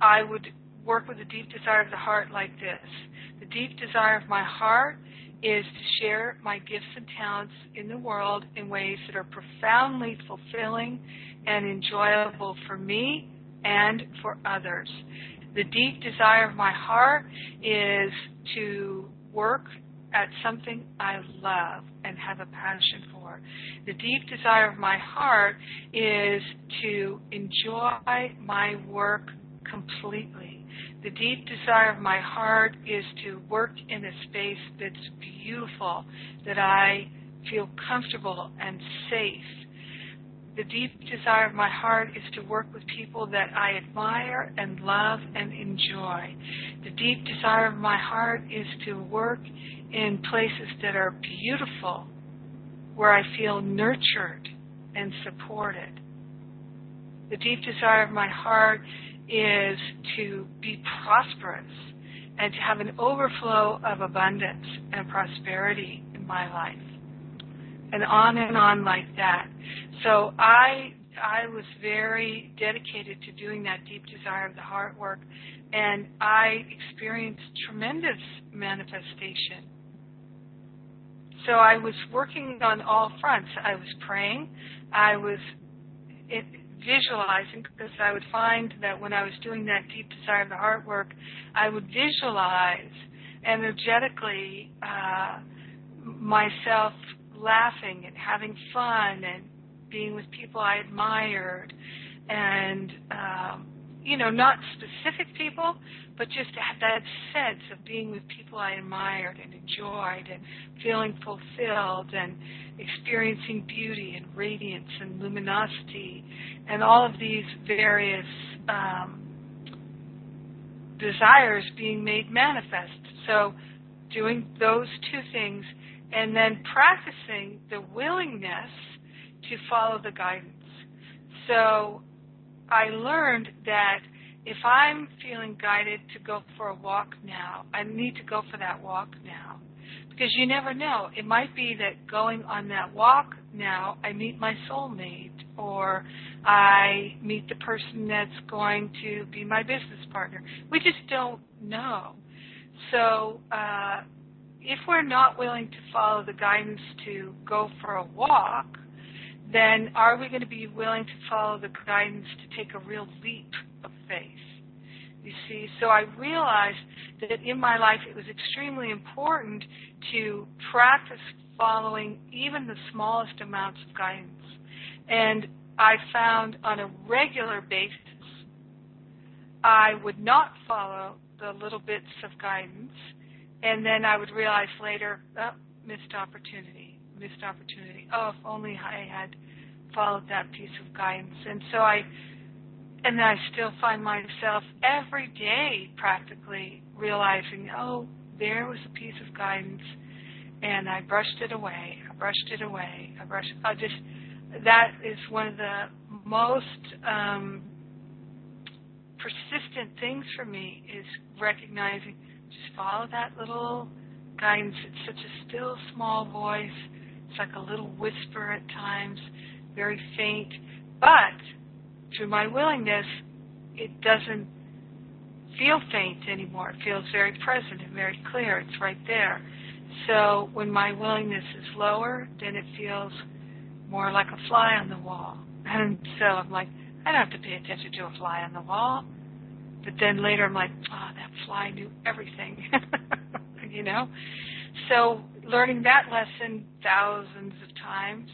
I would work with the deep desire of the heart like this. The deep desire of my heart is to share my gifts and talents in the world in ways that are profoundly fulfilling and enjoyable for me and for others. The deep desire of my heart is to work at something I love and have a passion for. The deep desire of my heart is to enjoy my work completely. The deep desire of my heart is to work in a space that's beautiful, that I feel comfortable and safe. The deep desire of my heart is to work with people that I admire and love and enjoy. The deep desire of my heart is to work in places that are beautiful, where I feel nurtured and supported. The deep desire of my heart is to be prosperous and to have an overflow of abundance and prosperity in my life. And on like that. So I I was very dedicated to doing that deep desire of the heart work, and I experienced tremendous manifestation. So I was working on all fronts. I was praying. I was visualizing, because I would find that when I was doing that deep desire of the heart work, I would visualize energetically myself laughing and having fun and being with people I admired, and not specific people, but just to have that sense of being with people I admired and enjoyed and feeling fulfilled and experiencing beauty and radiance and luminosity and all of these various desires being made manifest. So doing those two things, and then practicing the willingness to follow the guidance. So I learned that if I'm feeling guided to go for a walk now, I need to go for that walk now, because you never know. It might be that going on that walk now, I meet my soulmate, or I meet the person that's going to be my business partner. We just don't know. So if we're not willing to follow the guidance to go for a walk, then are we going to be willing to follow the guidance to take a real leap of faith? You see, so I realized that in my life it was extremely important to practice following even the smallest amounts of guidance. And I found on a regular basis I would not follow the little bits of guidance, and then I would realize later, oh, missed opportunity. Oh, if only I had followed that piece of guidance. And so I still find myself every day practically realizing, oh, there was a piece of guidance, and I brushed it away. That is one of the most persistent things for me, is recognizing, just follow that little guidance. It's such a still, small voice. It's like a little whisper at times, very faint. But through my willingness, it doesn't feel faint anymore. It feels very present and very clear. It's right there. So when my willingness is lower, then it feels more like a fly on the wall. And so I'm like, I don't have to pay attention to a fly on the wall. But then later I'm like, ah, oh, that fly knew everything, So learning that lesson thousands of times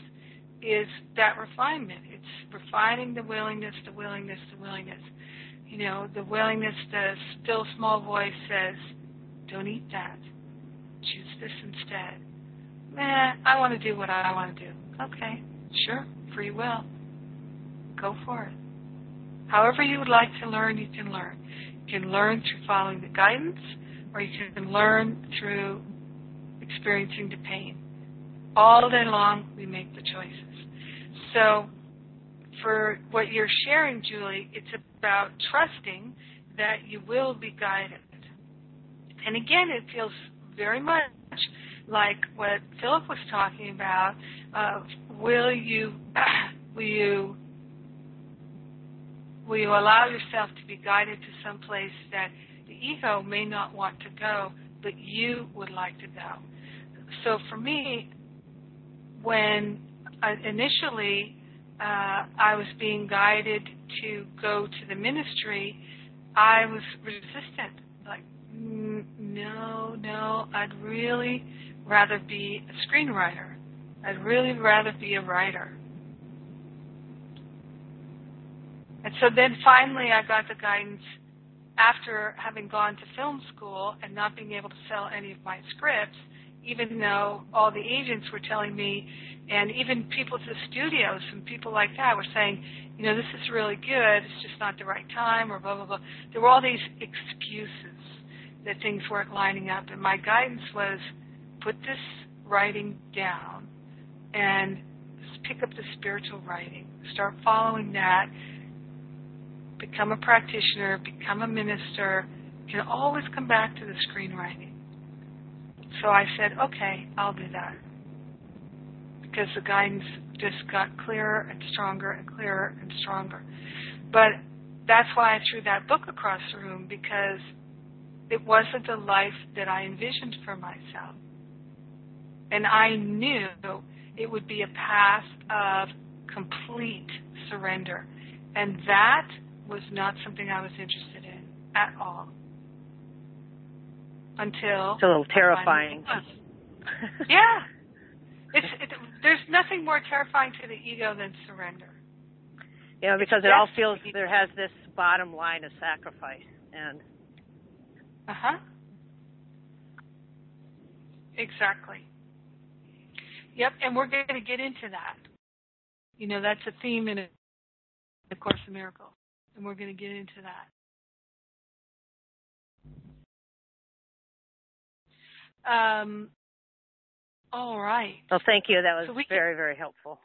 is that refinement. It's refining the willingness. The willingness, the still small voice says, don't eat that. Choose this instead. I want to do what I want to do. Okay, sure, free will. Go for it. However you would like to learn, you can learn. You can learn through following the guidance, or you can learn through experiencing the pain. All day long, we make the choices. So for what you're sharing, Julie, it's about trusting that you will be guided. And again, it feels very much like what Philip was talking about, of will you allow yourself to be guided to some place that the ego may not want to go, but you would like to go? So for me, when initially I was being guided to go to the ministry, I was resistant. Like, no, I'd really rather be a screenwriter. I'd really rather be a writer. And so then finally I got the guidance after having gone to film school and not being able to sell any of my scripts, even though all the agents were telling me, and even people at the studios and people like that were saying, this is really good, it's just not the right time, or blah, blah, blah. There were all these excuses that things weren't lining up. And my guidance was, put this writing down and pick up the spiritual writing. Start following that. Become a practitioner, become a minister. You can always come back to the screenwriting. So I said, okay, I'll do that. because the guidance just got clearer and stronger and clearer and stronger. But that's why I threw that book across the room, because it wasn't the life that I envisioned for myself. And I knew it would be a path of complete surrender. And that was not something I was interested in at all. Until... It's a little terrifying. Yeah. There's nothing more terrifying to the ego than surrender. You know, because it all feels there has this bottom line of sacrifice. And exactly. Yep, and we're going to get into that. You know, that's a theme in A Course in Miracles, and we're going to get into that. All right. Well, thank you. That was very, very helpful.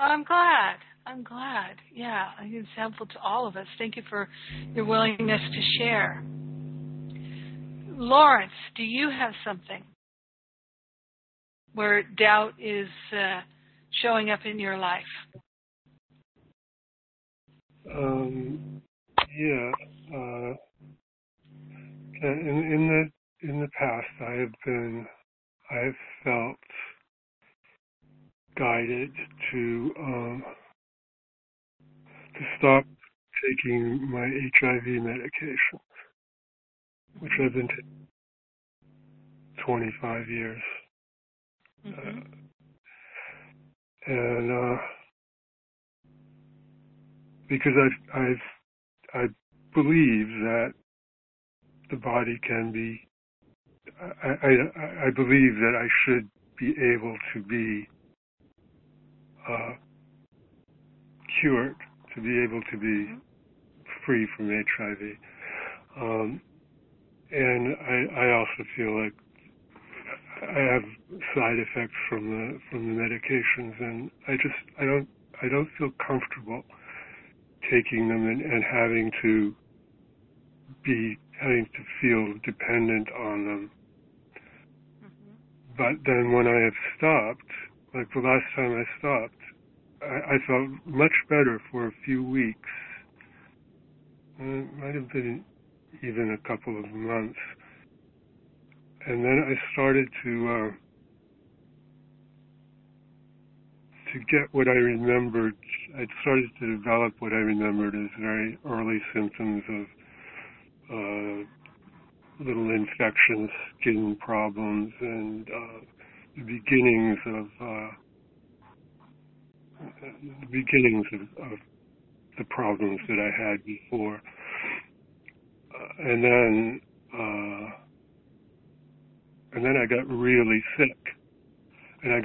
I'm glad. Yeah, I think it's helpful to all of us. Thank you for your willingness to share. Lawrence, do you have something where doubt is showing up in your life? In the past, I have felt guided to stop taking my HIV medication, which I've been taking 25 years. Mm-hmm. Because I believe that the body can be, I believe that I should be able to be cured, to be able to be free from HIV. And I also feel like I have side effects from the medications, and I don't feel comfortable taking them and having to feel dependent on them. Mm-hmm. But then when I have stopped, like the last time I stopped, I felt much better for a few weeks. It might have been even a couple of months. And then I started to get what I remembered. I started to develop what I remembered as very early symptoms of little infections, skin problems, and the beginnings of the problems that I had before. And then I got really sick, and I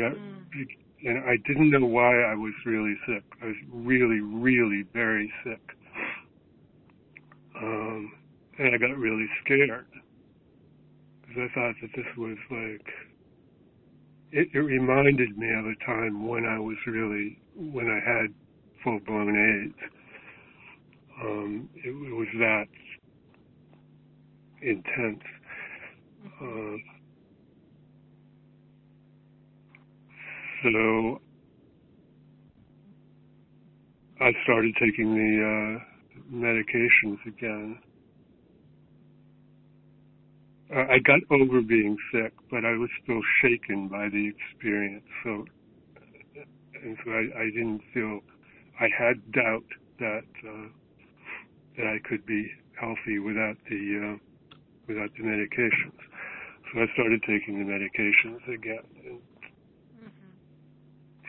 didn't know why I was really sick. I was really, really very sick, and I got really scared because I thought that this was like it reminded me of a time when I was really I had full-blown AIDS. It was that intense. So I started taking the medications again. I got over being sick, but I was still shaken by the experience. So I didn't feel, I had doubt that I could be healthy without the medications. So I started taking the medications again. And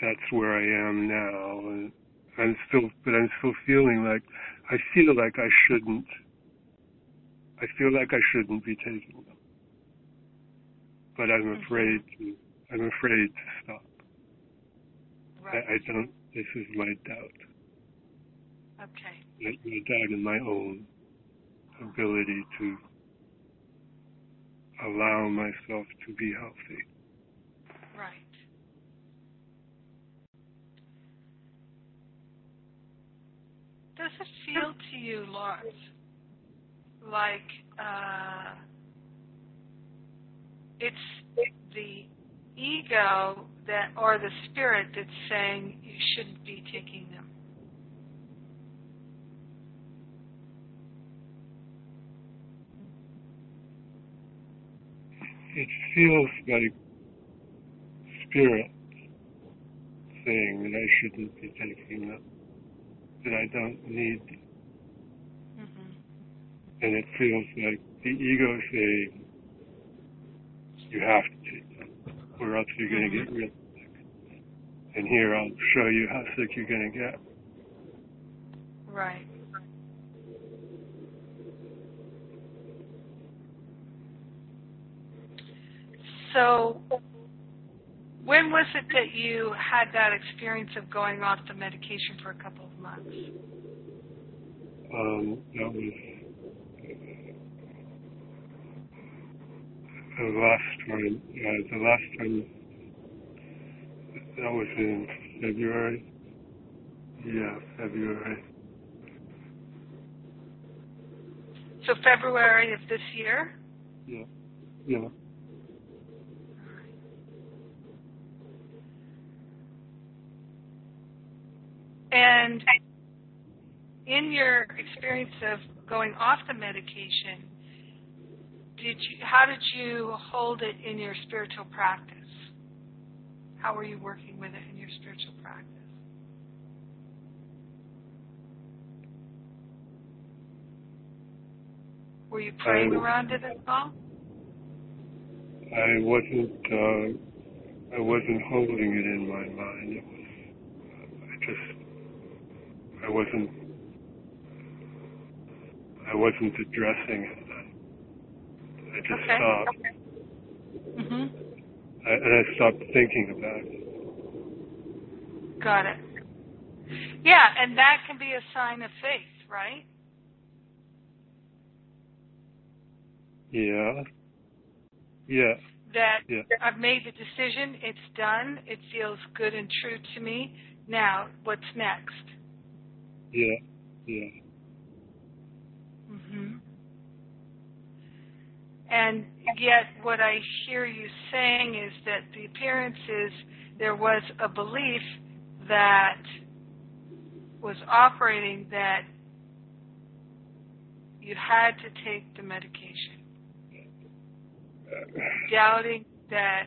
that's where I am now, and I'm still feeling like I feel like I shouldn't. I feel like I shouldn't be taking them, but I'm afraid to stop. Right. I don't. This is my doubt. Okay. My doubt in my own ability to allow myself to be healthy. Right. Does it feel to you, Lawrence, like it's the ego that are the spirit that's saying you shouldn't be taking them. It feels like spirit saying that I shouldn't be taking them, that I don't need them. Mm-hmm. And it feels like the ego saying, you have to take them, or else you're going to get real sick. And here I'll show you how sick you're going to get. Right. So, when was it that you had that experience of going off the medication for a couple of months? That was the last time. The last time that was in February. Yeah, February. So February of this year? Yeah. Yeah. And in your experience of going off the medication, how did you hold it in your spiritual practice? How were you working with it in your spiritual practice? Were you praying around it at all? I wasn't holding it in my mind. It was, I wasn't addressing it. I just stopped. Okay. Mm-hmm. I stopped thinking about it. Got it. Yeah, and that can be a sign of faith, right? Yeah. Yeah. I've made the decision, it's done, it feels good and true to me. Now, what's next? Yeah, yeah. Mm-hmm. And yet what I hear you saying is that the appearance is there was a belief that was operating that you had to take the medication, doubting that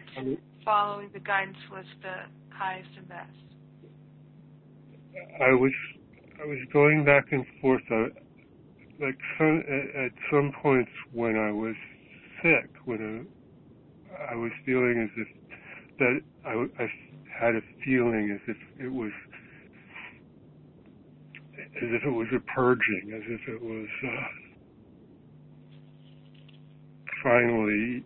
following the guidance was the highest and best. I was going back and forth. At some points when I was sick, when I was feeling as if that I had a feeling as if it was a purging, as if it was finally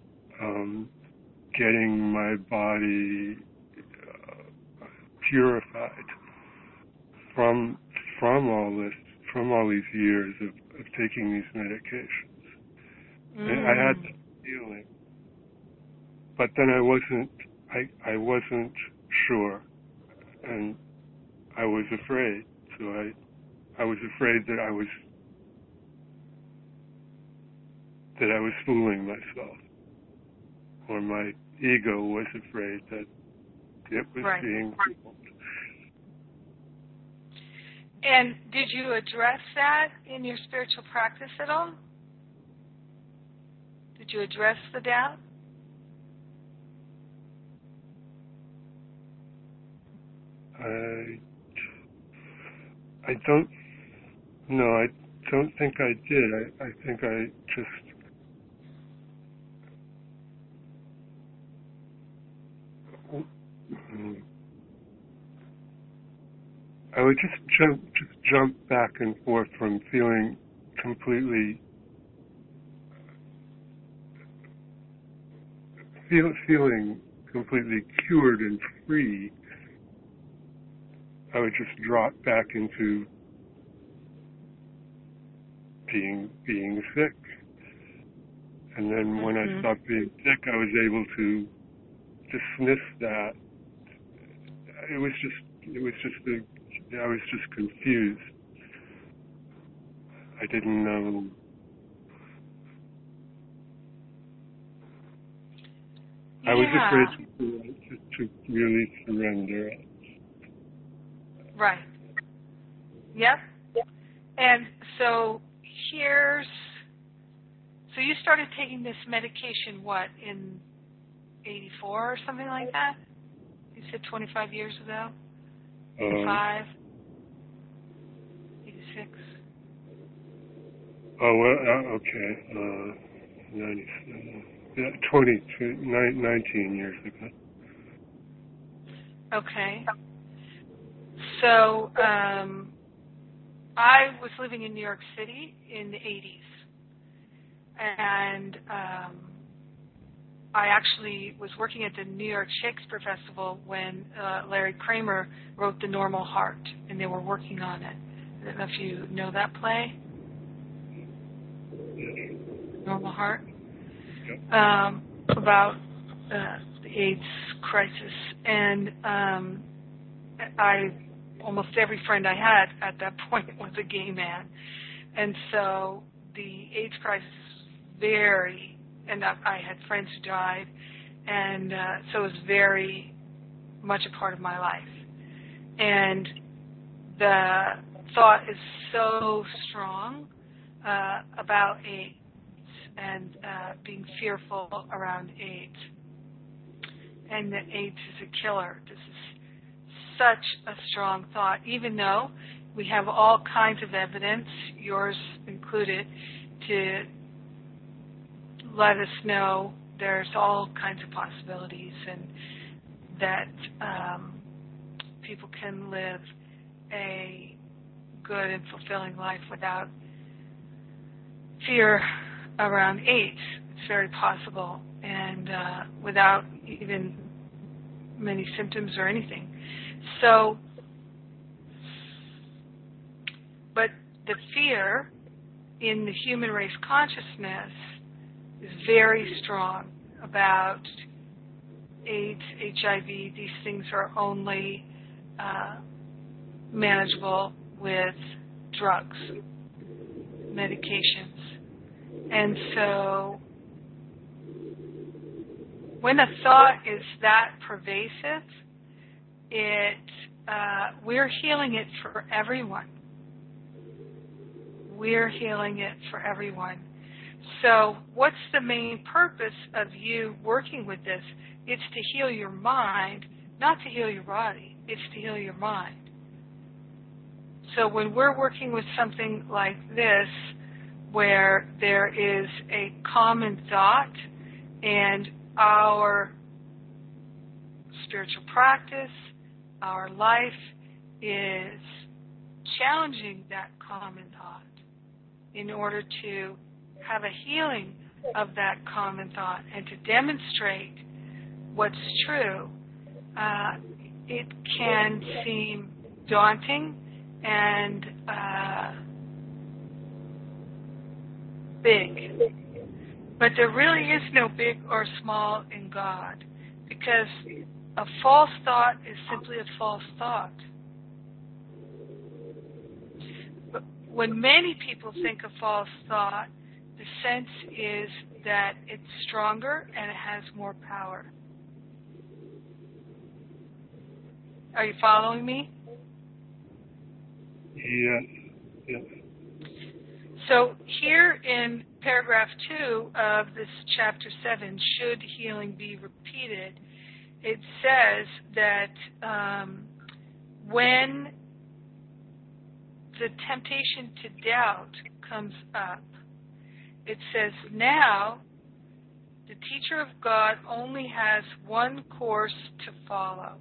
getting my body purified from all this, from all these years of taking these medications. And I had that feeling, but then I wasn't sure, and I was afraid. So I was afraid that I was fooling myself, or my ego was afraid that it was being fooled. And did you address that in your spiritual practice at all? Did you address the doubt? I don't think I did. I think I just I would just jump back and forth from feeling completely cured and free. I would just drop back into being sick, and then when I stopped being sick, I was able to dismiss that. I was just confused. I didn't know. I was afraid to to really surrender it. Right. Yep. And so so you started taking this medication, what, in 84 or something like that? You said 25 years ago? 85? 86? Oh, well, okay. 97. Yeah, 19 years ago. Okay. So, I was living in New York City in the 80s, and I actually was working at the New York Shakespeare Festival when Larry Kramer wrote The Normal Heart, and they were working on it. I don't know if you know that play, Normal Heart, about the AIDS crisis, and almost every friend I had at that point was a gay man. And so the AIDS crisis and I had friends who died, and so it was very much a part of my life. And the thought is so strong about AIDS and being fearful around AIDS, and that AIDS is a killer. This is such a strong thought, even though we have all kinds of evidence, yours included, to let us know there's all kinds of possibilities and that people can live a good and fulfilling life without fear around AIDS. It's very possible, and without even many symptoms or anything. So, but the fear in the human race consciousness is very strong about AIDS, HIV. These things are only manageable with drugs, medications. And so when a thought is that pervasive, we're healing it for everyone. We're healing it for everyone. So what's the main purpose of you working with this? It's to heal your mind, not to heal your body. It's to heal your mind. So when we're working with something like this, where there is a common thought and our spiritual practice, our life is challenging that common thought in order to have a healing of that common thought and to demonstrate what's true. It can seem daunting and big, but there really is no big or small in God, because a false thought is simply a false thought. But when many people think a false thought, the sense is that it's stronger and it has more power. Are you following me? Yes. Yeah. Yeah. So here in paragraph 2 of this chapter 7, should healing be repeated? It says that when the temptation to doubt comes up, it says, now the teacher of God only has one course to follow.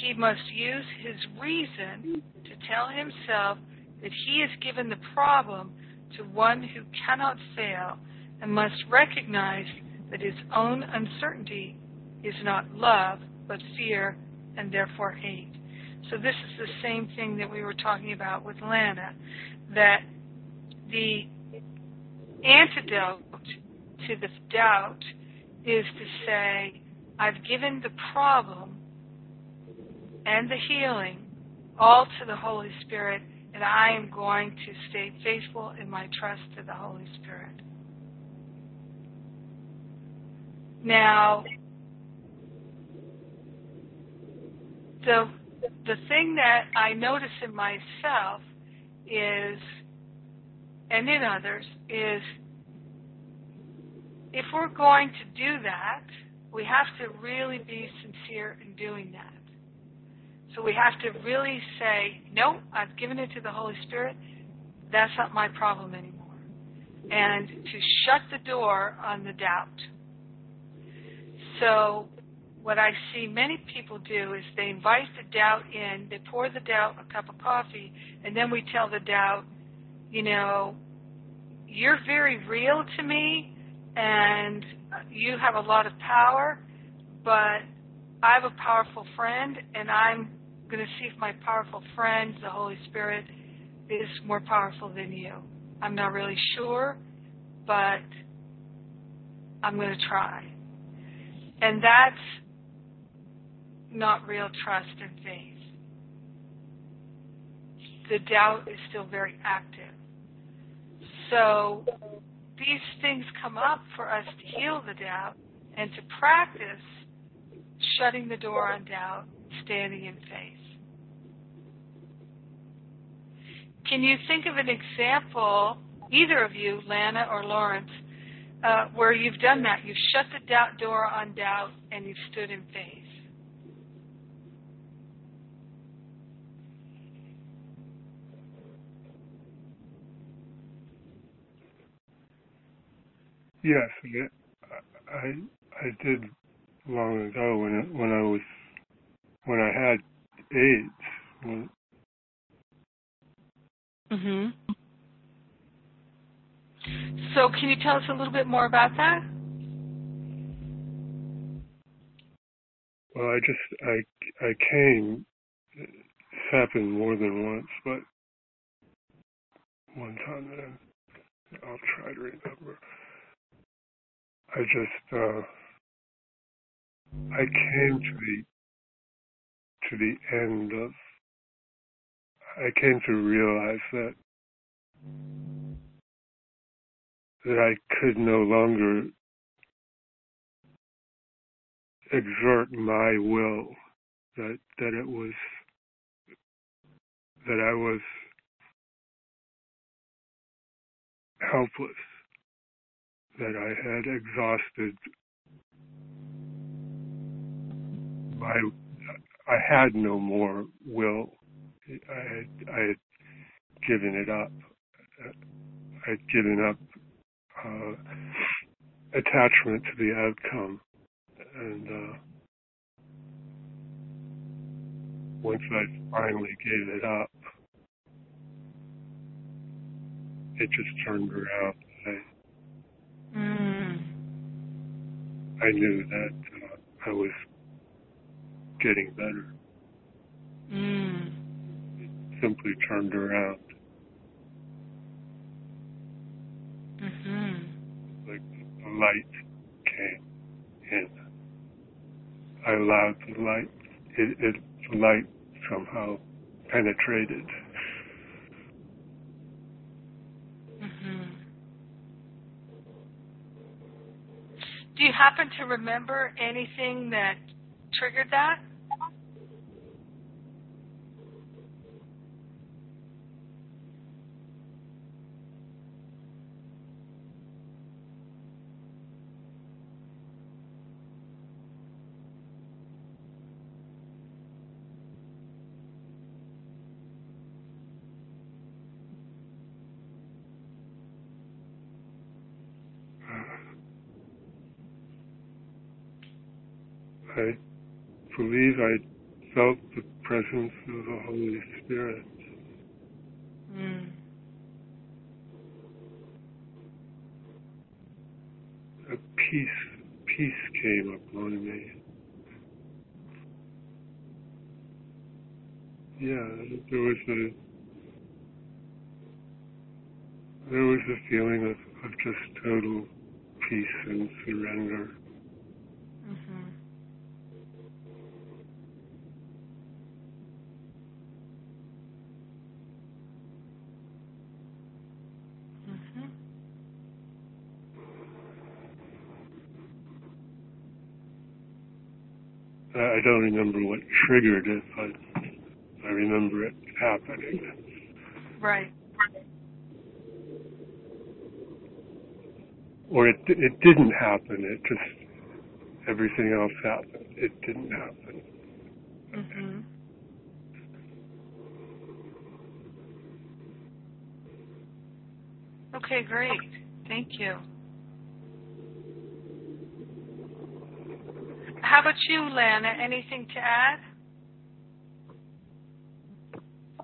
He must use his reason to tell himself that he has given the problem to one who cannot fail, and must recognize that his own uncertainty is not love, but fear, and therefore hate. So this is the same thing that we were talking about with Lana, that the antidote to the doubt is to say, I've given the problem and the healing all to the Holy Spirit, and I am going to stay faithful in my trust to the Holy Spirit. Now, the thing that I notice in myself is, and in others, is if we're going to do that, we have to really be sincere in doing that. So we have to really say, no, I've given it to the Holy Spirit. That's not my problem anymore. And to shut the door on the doubt. So what I see many people do is they invite the doubt in, they pour the doubt a cup of coffee, and then we tell the doubt, you know, you're very real to me, and you have a lot of power, but I have a powerful friend, and I'm going to see if my powerful friend, the Holy Spirit, is more powerful than you. I'm not really sure, but I'm going to try. And that's not real trust and faith. The doubt is still very active. So these things come up for us to heal the doubt and to practice shutting the door on doubt, standing in faith. Can you think of an example, either of you, Lana or Lawrence, where you've done that? You've shut the doubt door on doubt and you've stood in faith. Yes, I did long ago when I had AIDS. Mhm. So, can you tell us a little bit more about that? Well, I came. It's happened more than once, but one time that I'll try to remember. I just. I came to the end of. I came to realize that I could no longer exert my will. That it was that I was helpless. That I had exhausted. I had no more will. I had given it up. I had given up attachment to the outcome. And once I finally gave it up, it just turned around. I knew that I was getting better. It simply turned around. Like the light came in. I allowed the light. The light somehow penetrated. Do you happen to remember anything that triggered that? I believe I felt the presence of the Holy Spirit. A peace came upon me. Yeah, there was a feeling of just total peace and surrender. I don't remember what triggered it, but I remember it happening. Right. Or it didn't happen. It just, everything else happened. It didn't happen. Mm-hmm. Okay, great. Thank you. How about you, Lana? Anything to add?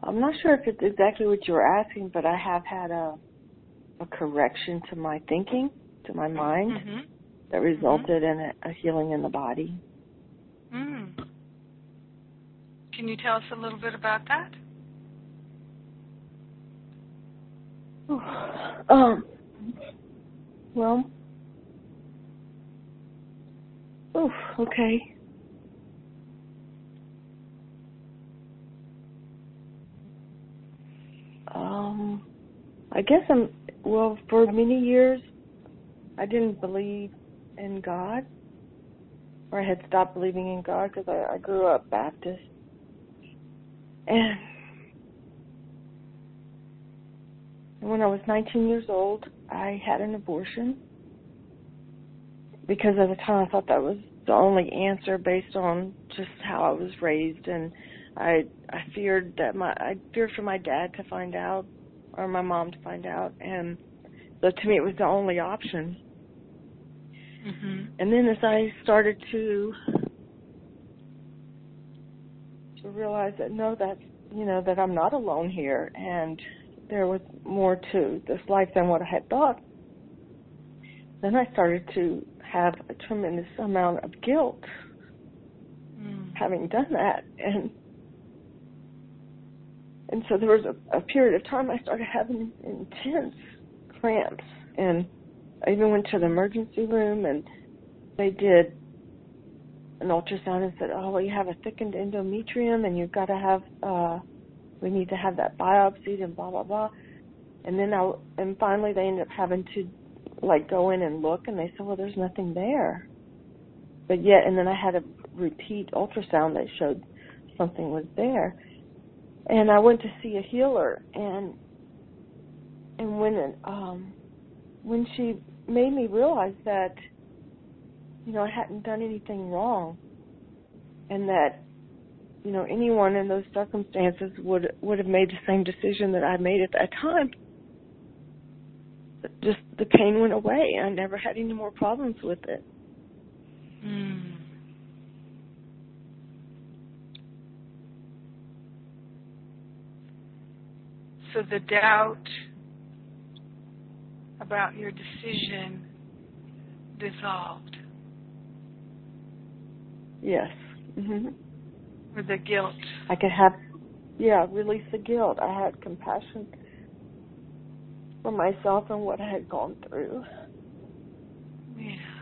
I'm not sure if it's exactly what you were asking, but I have had a correction to my thinking, to my mind, mm-hmm. that resulted mm-hmm. in a healing in the body. Mm. Can you tell us a little bit about that? Okay. I guess for many years, I didn't believe in God, or I had stopped believing in God because I grew up Baptist. And when I was 19 years old, I had an abortion because at the time I thought that was the only answer based on just how I was raised, and I feared for my dad to find out or my mom to find out, and so to me it was the only option. Mm-hmm. And then as I started to realize that that I'm not alone here, and there was more to this life than what I had thought, then I started to have a tremendous amount of guilt having done that. And so there was a period of time I started having intense cramps. And I even went to the emergency room, and they did an ultrasound and said, oh, well, you have a thickened endometrium, and you've got to have... we need to have that biopsied and blah, blah, blah. And then finally they ended up having to, go in and look, and they said, well, there's nothing there. But yet, and then I had a repeat ultrasound that showed something was there. And I went to see a healer, and when she made me realize that, I hadn't done anything wrong, and that, anyone in those circumstances would have made the same decision that I made at that time. Just the pain went away. I never had any more problems with it. Mm. So the doubt about your decision dissolved. Yes. Mm-hmm. Or the guilt. I could release the guilt. I had compassion for myself and what I had gone through. Yeah.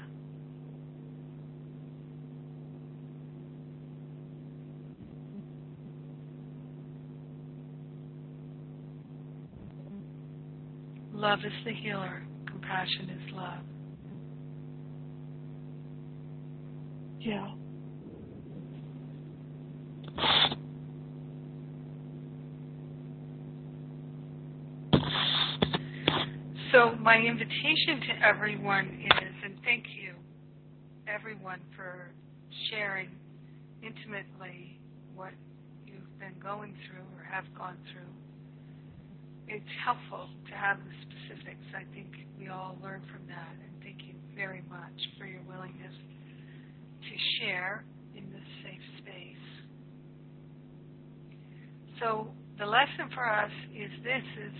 Love is the healer. Compassion is love. Yeah. So my invitation to everyone is, and thank you, everyone, for sharing intimately what you've been going through or have gone through. It's helpful to have the specifics. I think we all learn from that. And thank you very much for your willingness to share in this safe space. So the lesson for us is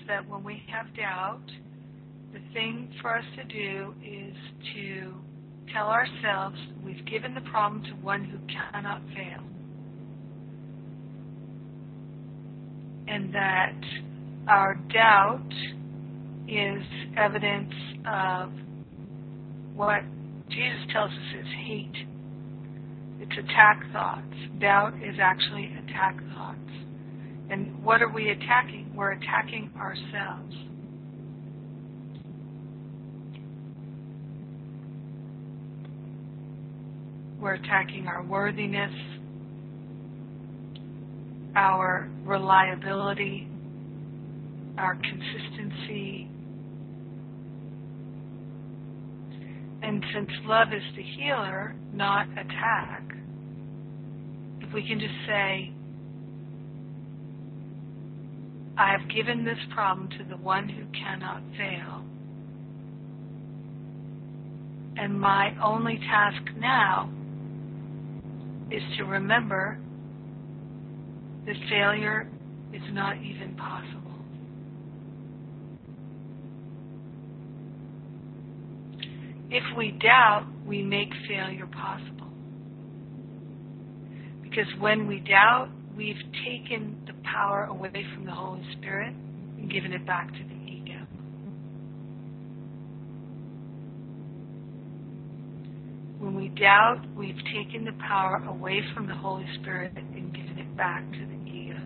that when we have doubt, the thing for us to do is to tell ourselves we've given the problem to one who cannot fail. And that our doubt is evidence of what Jesus tells us is hate. It's attack thoughts. Doubt is actually attack thoughts. And what are we attacking? We're attacking ourselves. We're attacking our worthiness, our reliability, our consistency. And since love is the healer, not attack, if we can just say, I have given this problem to the one who cannot fail. And my only task now is to remember that failure is not even possible. If we doubt, we make failure possible. Because when we doubt, we've taken the power away from the Holy Spirit and given it back to the ego. When we doubt, we've taken the power away from the Holy Spirit and given it back to the ego.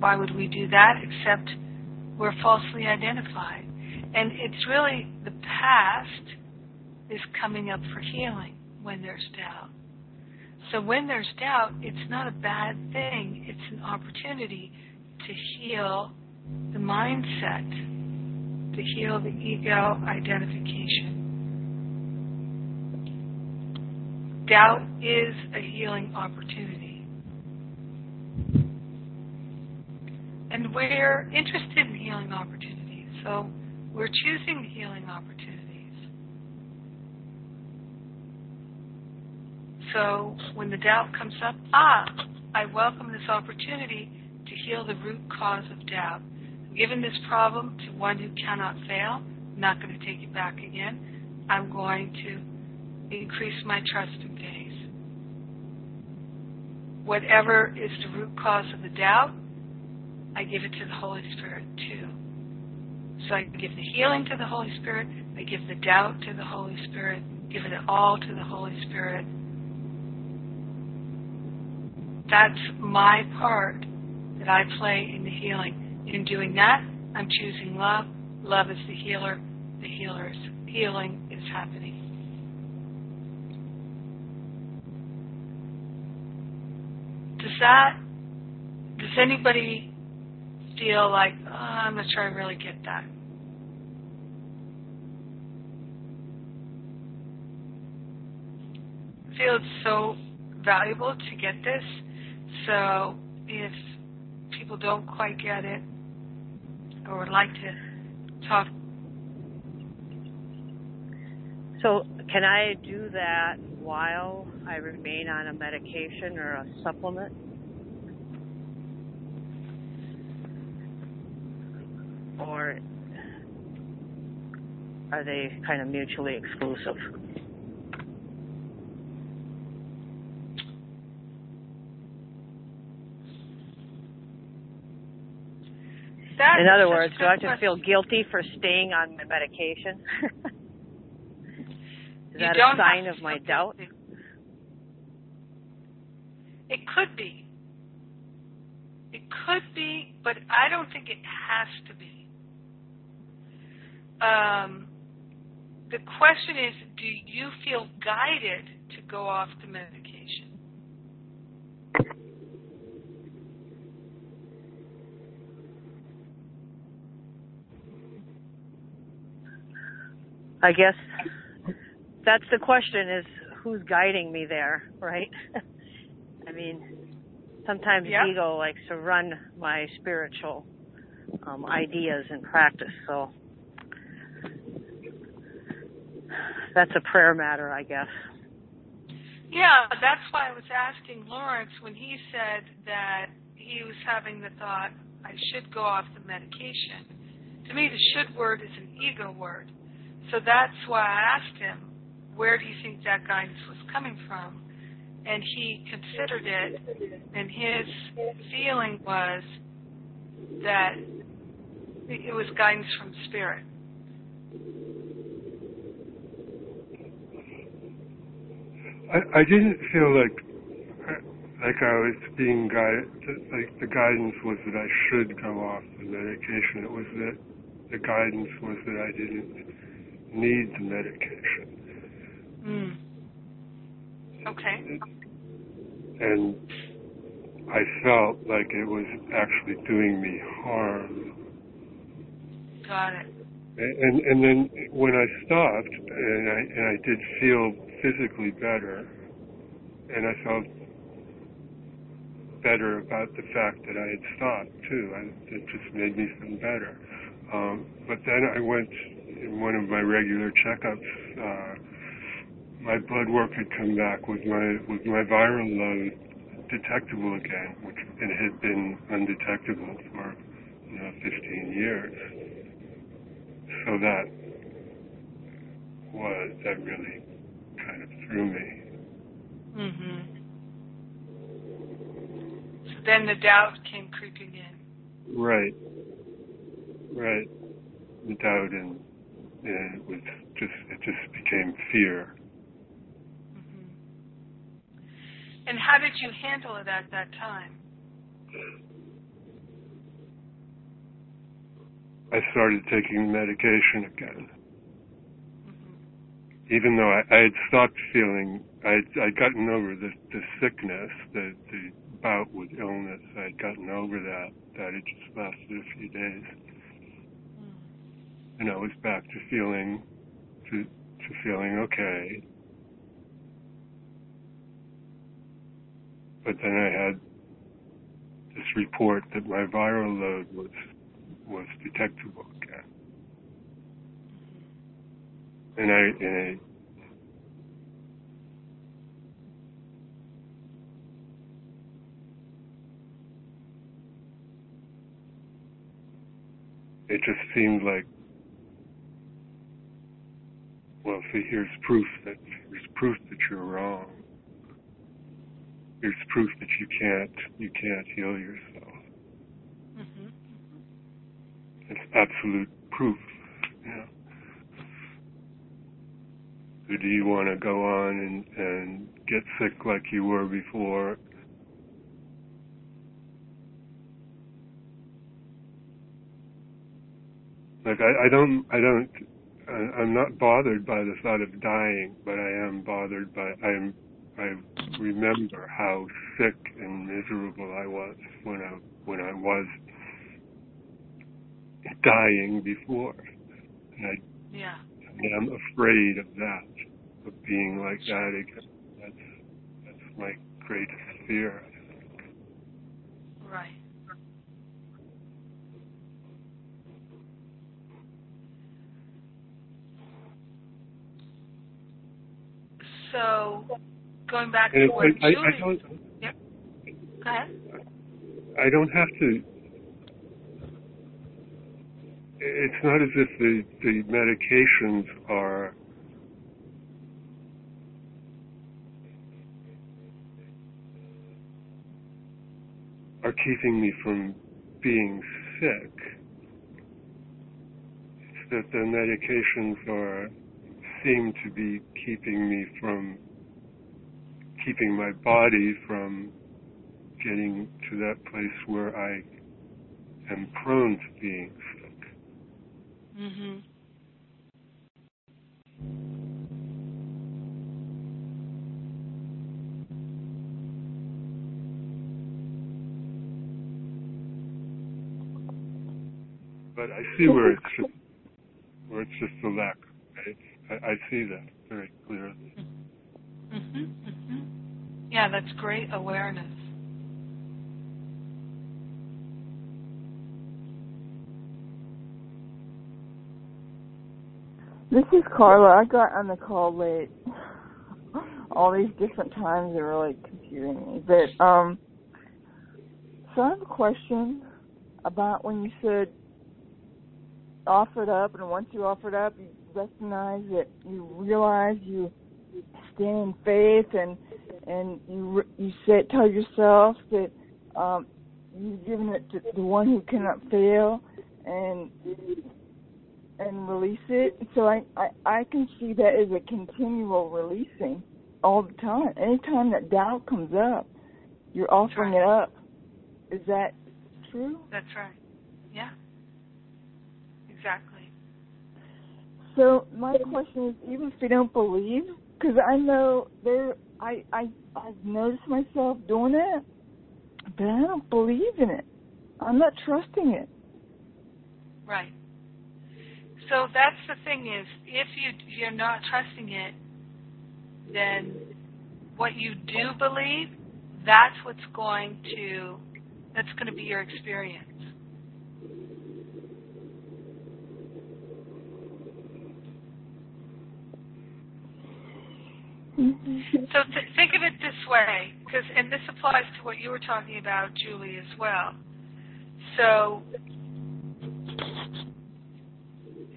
Why would we do that except we're falsely identified? And it's really the past is coming up for healing when there's doubt. So when there's doubt, it's not a bad thing. It's an opportunity to heal the mindset, to heal the ego identification. Doubt is a healing opportunity. And we're interested in healing opportunities, so we're choosing healing opportunities. So when the doubt comes up, I welcome this opportunity to heal the root cause of doubt. I'm giving this problem to one who cannot fail. I'm not going to take it back again. I'm going to increase my trust and faith. Whatever is the root cause of the doubt, I give it to the Holy Spirit too. So I give the healing to the Holy Spirit, I give the doubt to the Holy Spirit, give it all to the Holy Spirit. That's my part that I play in the healing. In doing that, I'm choosing love. Love is the healer. The healer's healing is happening. Does anybody feel like, oh, I'm not sure I really get that? I feel it's so valuable to get this, so if people don't quite get it or would like to talk. So can I do that while I remain on a medication or a supplement? Or are they kind of mutually exclusive? In other words, do I have to feel guilty for staying on my medication? Is that a sign of my doubt? It could be. It could be, but I don't think it has to be. The question is, do you feel guided to go off the medication? I guess that's the question, is who's guiding me there, right? I mean, sometimes ego likes to run my spiritual ideas and practice, so that's a prayer matter, I guess. Yeah, that's why I was asking Lawrence when he said that he was having the thought, I should go off the medication. To me, the should word is an ego word. So that's why I asked him, where do you think that guidance was coming from? And he considered it, and his feeling was that it was guidance from spirit. I didn't feel like I was being guided, like the guidance was that I should go off the medication. It was that the guidance was that I didn't need the medication. Mm. Okay. And I felt like it was actually doing me harm. Got it. And then when I stopped, and I did feel physically better, and I felt better about the fact that I had stopped too. It just made me feel better. But then I went in one of my regular checkups. My blood work had come back with my viral load detectable again, which it had been undetectable for 15 years. So that really kind of threw me. Mm-hmm. So then the doubt came creeping in. Right. The doubt and it just became fear. Mm-hmm. And how did you handle it at that time? I started taking medication again. Mm-hmm. Even though I had stopped feeling, I'd gotten over the sickness, the bout with illness. I'd gotten over that. That it just lasted a few days, mm. and I was back to feeling, to feeling okay. But then I had this report that my viral load was detectable again. And it just seemed like, well, see, here's proof that you're wrong. Here's proof that you can't heal yourself. Mm-hmm. It's absolute proof. Yeah. So do you want to go on and get sick like you were before? Like I'm not bothered by the thought of dying, but I am bothered by I remember how sick and miserable I was when I was dying before, and I'm afraid of that, of being like that again. That's my greatest fear, I think. Right. So, going back to what Julie... Go ahead. I don't have to... It's not as if the medications are keeping me from being sick. It's that the medications seem to be keeping my body from getting to that place where I am prone to being sick. Mm-hmm. But I see where it's just a lack. I see that very clearly. Mm-hmm. Mm-hmm. Yeah, that's great awareness. This is Carla. I got on the call late. All these different times are really confusing me. But, so I have a question about when you said offer it up, and once you offer it up, you recognize that you realize you stand in faith, and you say, tell yourself that you've given it to the one who cannot fail, and release it. So I can see that as a continual releasing all the time. Anytime that doubt comes up, you're offering it up. Is that true? That's right. Yeah. Exactly. So my question is, even if they don't believe, because I know I've noticed myself doing it, but I don't believe in it. I'm not trusting it. Right. So that's the thing is, if you're not trusting it, then what you do believe, that's going to be your experience. So think of it this way, and this applies to what you were talking about, Julie, as well. So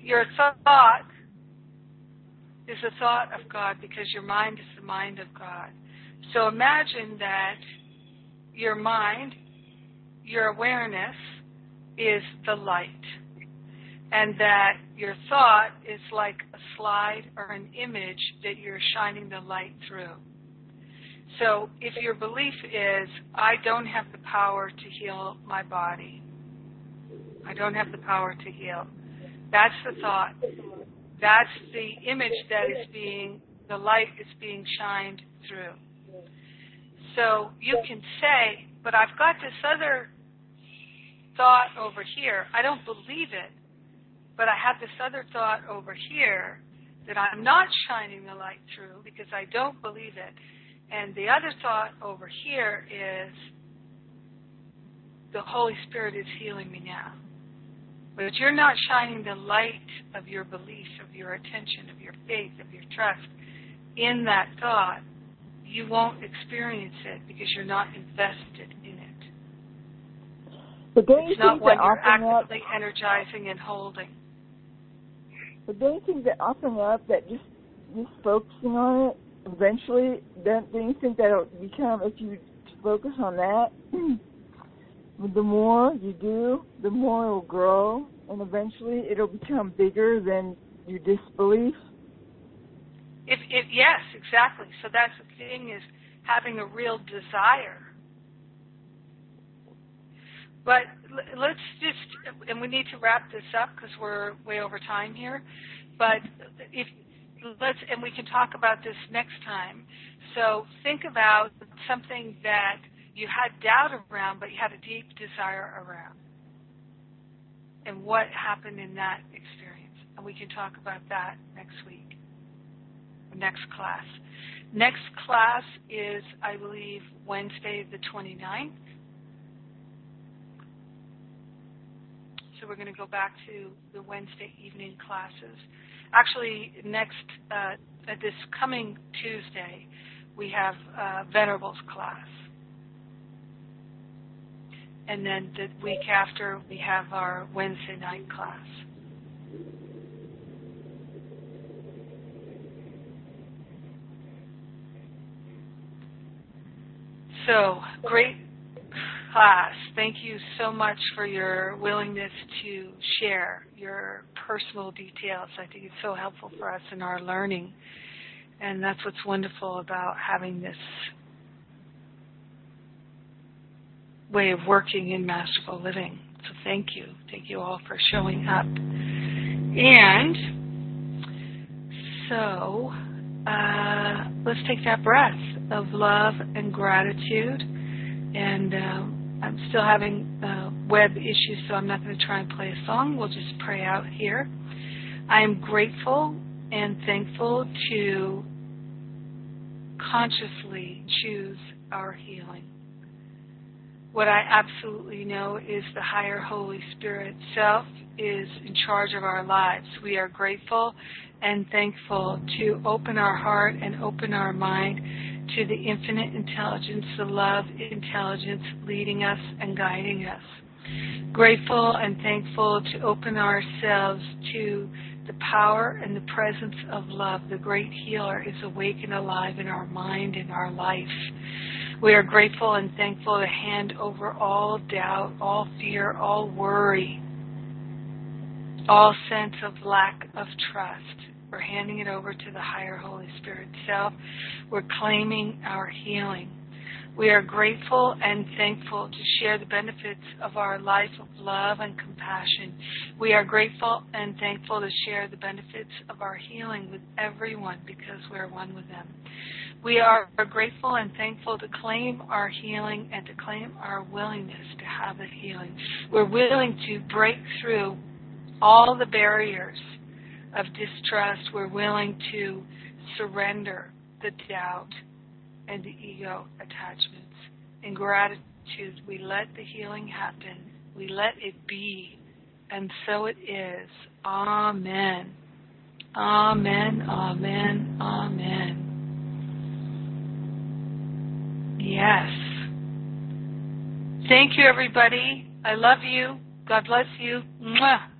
your thought is a thought of God because your mind is the mind of God. So imagine that your mind, your awareness, is the light, and that your thought is like a slide or an image that you're shining the light through. So if your belief is, I don't have the power to heal my body, I don't have the power to heal, that's the thought. That's the image that is being, the light is being shined through. So you can say, but I've got this other thought over here. I don't believe it, but I have this other thought over here that I'm not shining the light through because I don't believe it. And the other thought over here is the Holy Spirit is healing me now. But you're not shining the light of your belief, of your attention, of your faith, of your trust in that thought. You won't experience it because you're not invested in it. But don't you it's not what you're actively energizing and holding. But don't you think that offering up, that just focusing on it, eventually, don't you think that'll become, if you focus on that, the more you do, the more it'll grow, and eventually it'll become bigger than your disbelief? Yes, exactly. So that's the thing is having a real desire. But let's just, and we need to wrap this up because we're way over time here. But and we can talk about this next time. So think about something that you had doubt around, but you had a deep desire around, and what happened in that experience. And we can talk about that next week. Next class is, I believe, Wednesday the 29th. So we're going to go back to the Wednesday evening classes. Actually, this coming Tuesday, we have Venerable's class. And then the week after, we have our Wednesday night class. So, great class. Thank you so much for your willingness to share your personal details. I think it's so helpful for us in our learning. And that's what's wonderful about having this way of working in masterful living. So thank you. Thank you all for showing up. And so let's take that breath of love and gratitude. And I'm still having web issues, so I'm not going to try and play a song. We'll just pray out here. I am grateful and thankful to consciously choose our healing. What I absolutely know is the higher Holy Spirit self is in charge of our lives. We are grateful and thankful to open our heart and open our mind to the infinite intelligence, the love intelligence leading us and guiding us. Grateful and thankful to open ourselves to the power and the presence of love. The great healer is awake and alive in our mind and our life. We are grateful and thankful to hand over all doubt, all fear, all worry, all sense of lack of trust. We're handing it over to the higher Holy Spirit self. We're claiming our healing. We are grateful and thankful to share the benefits of our life of love and compassion. We are grateful and thankful to share the benefits of our healing with everyone because we are one with them. We are grateful and thankful to claim our healing and to claim our willingness to have that healing. We're willing to break through all the barriers of distrust. We're willing to surrender the doubt and the ego attachments. In gratitude, we let the healing happen. We let it be. And so it is. Amen. Amen, amen, amen. Yes. Thank you, everybody. I love you. God bless you. Mwah.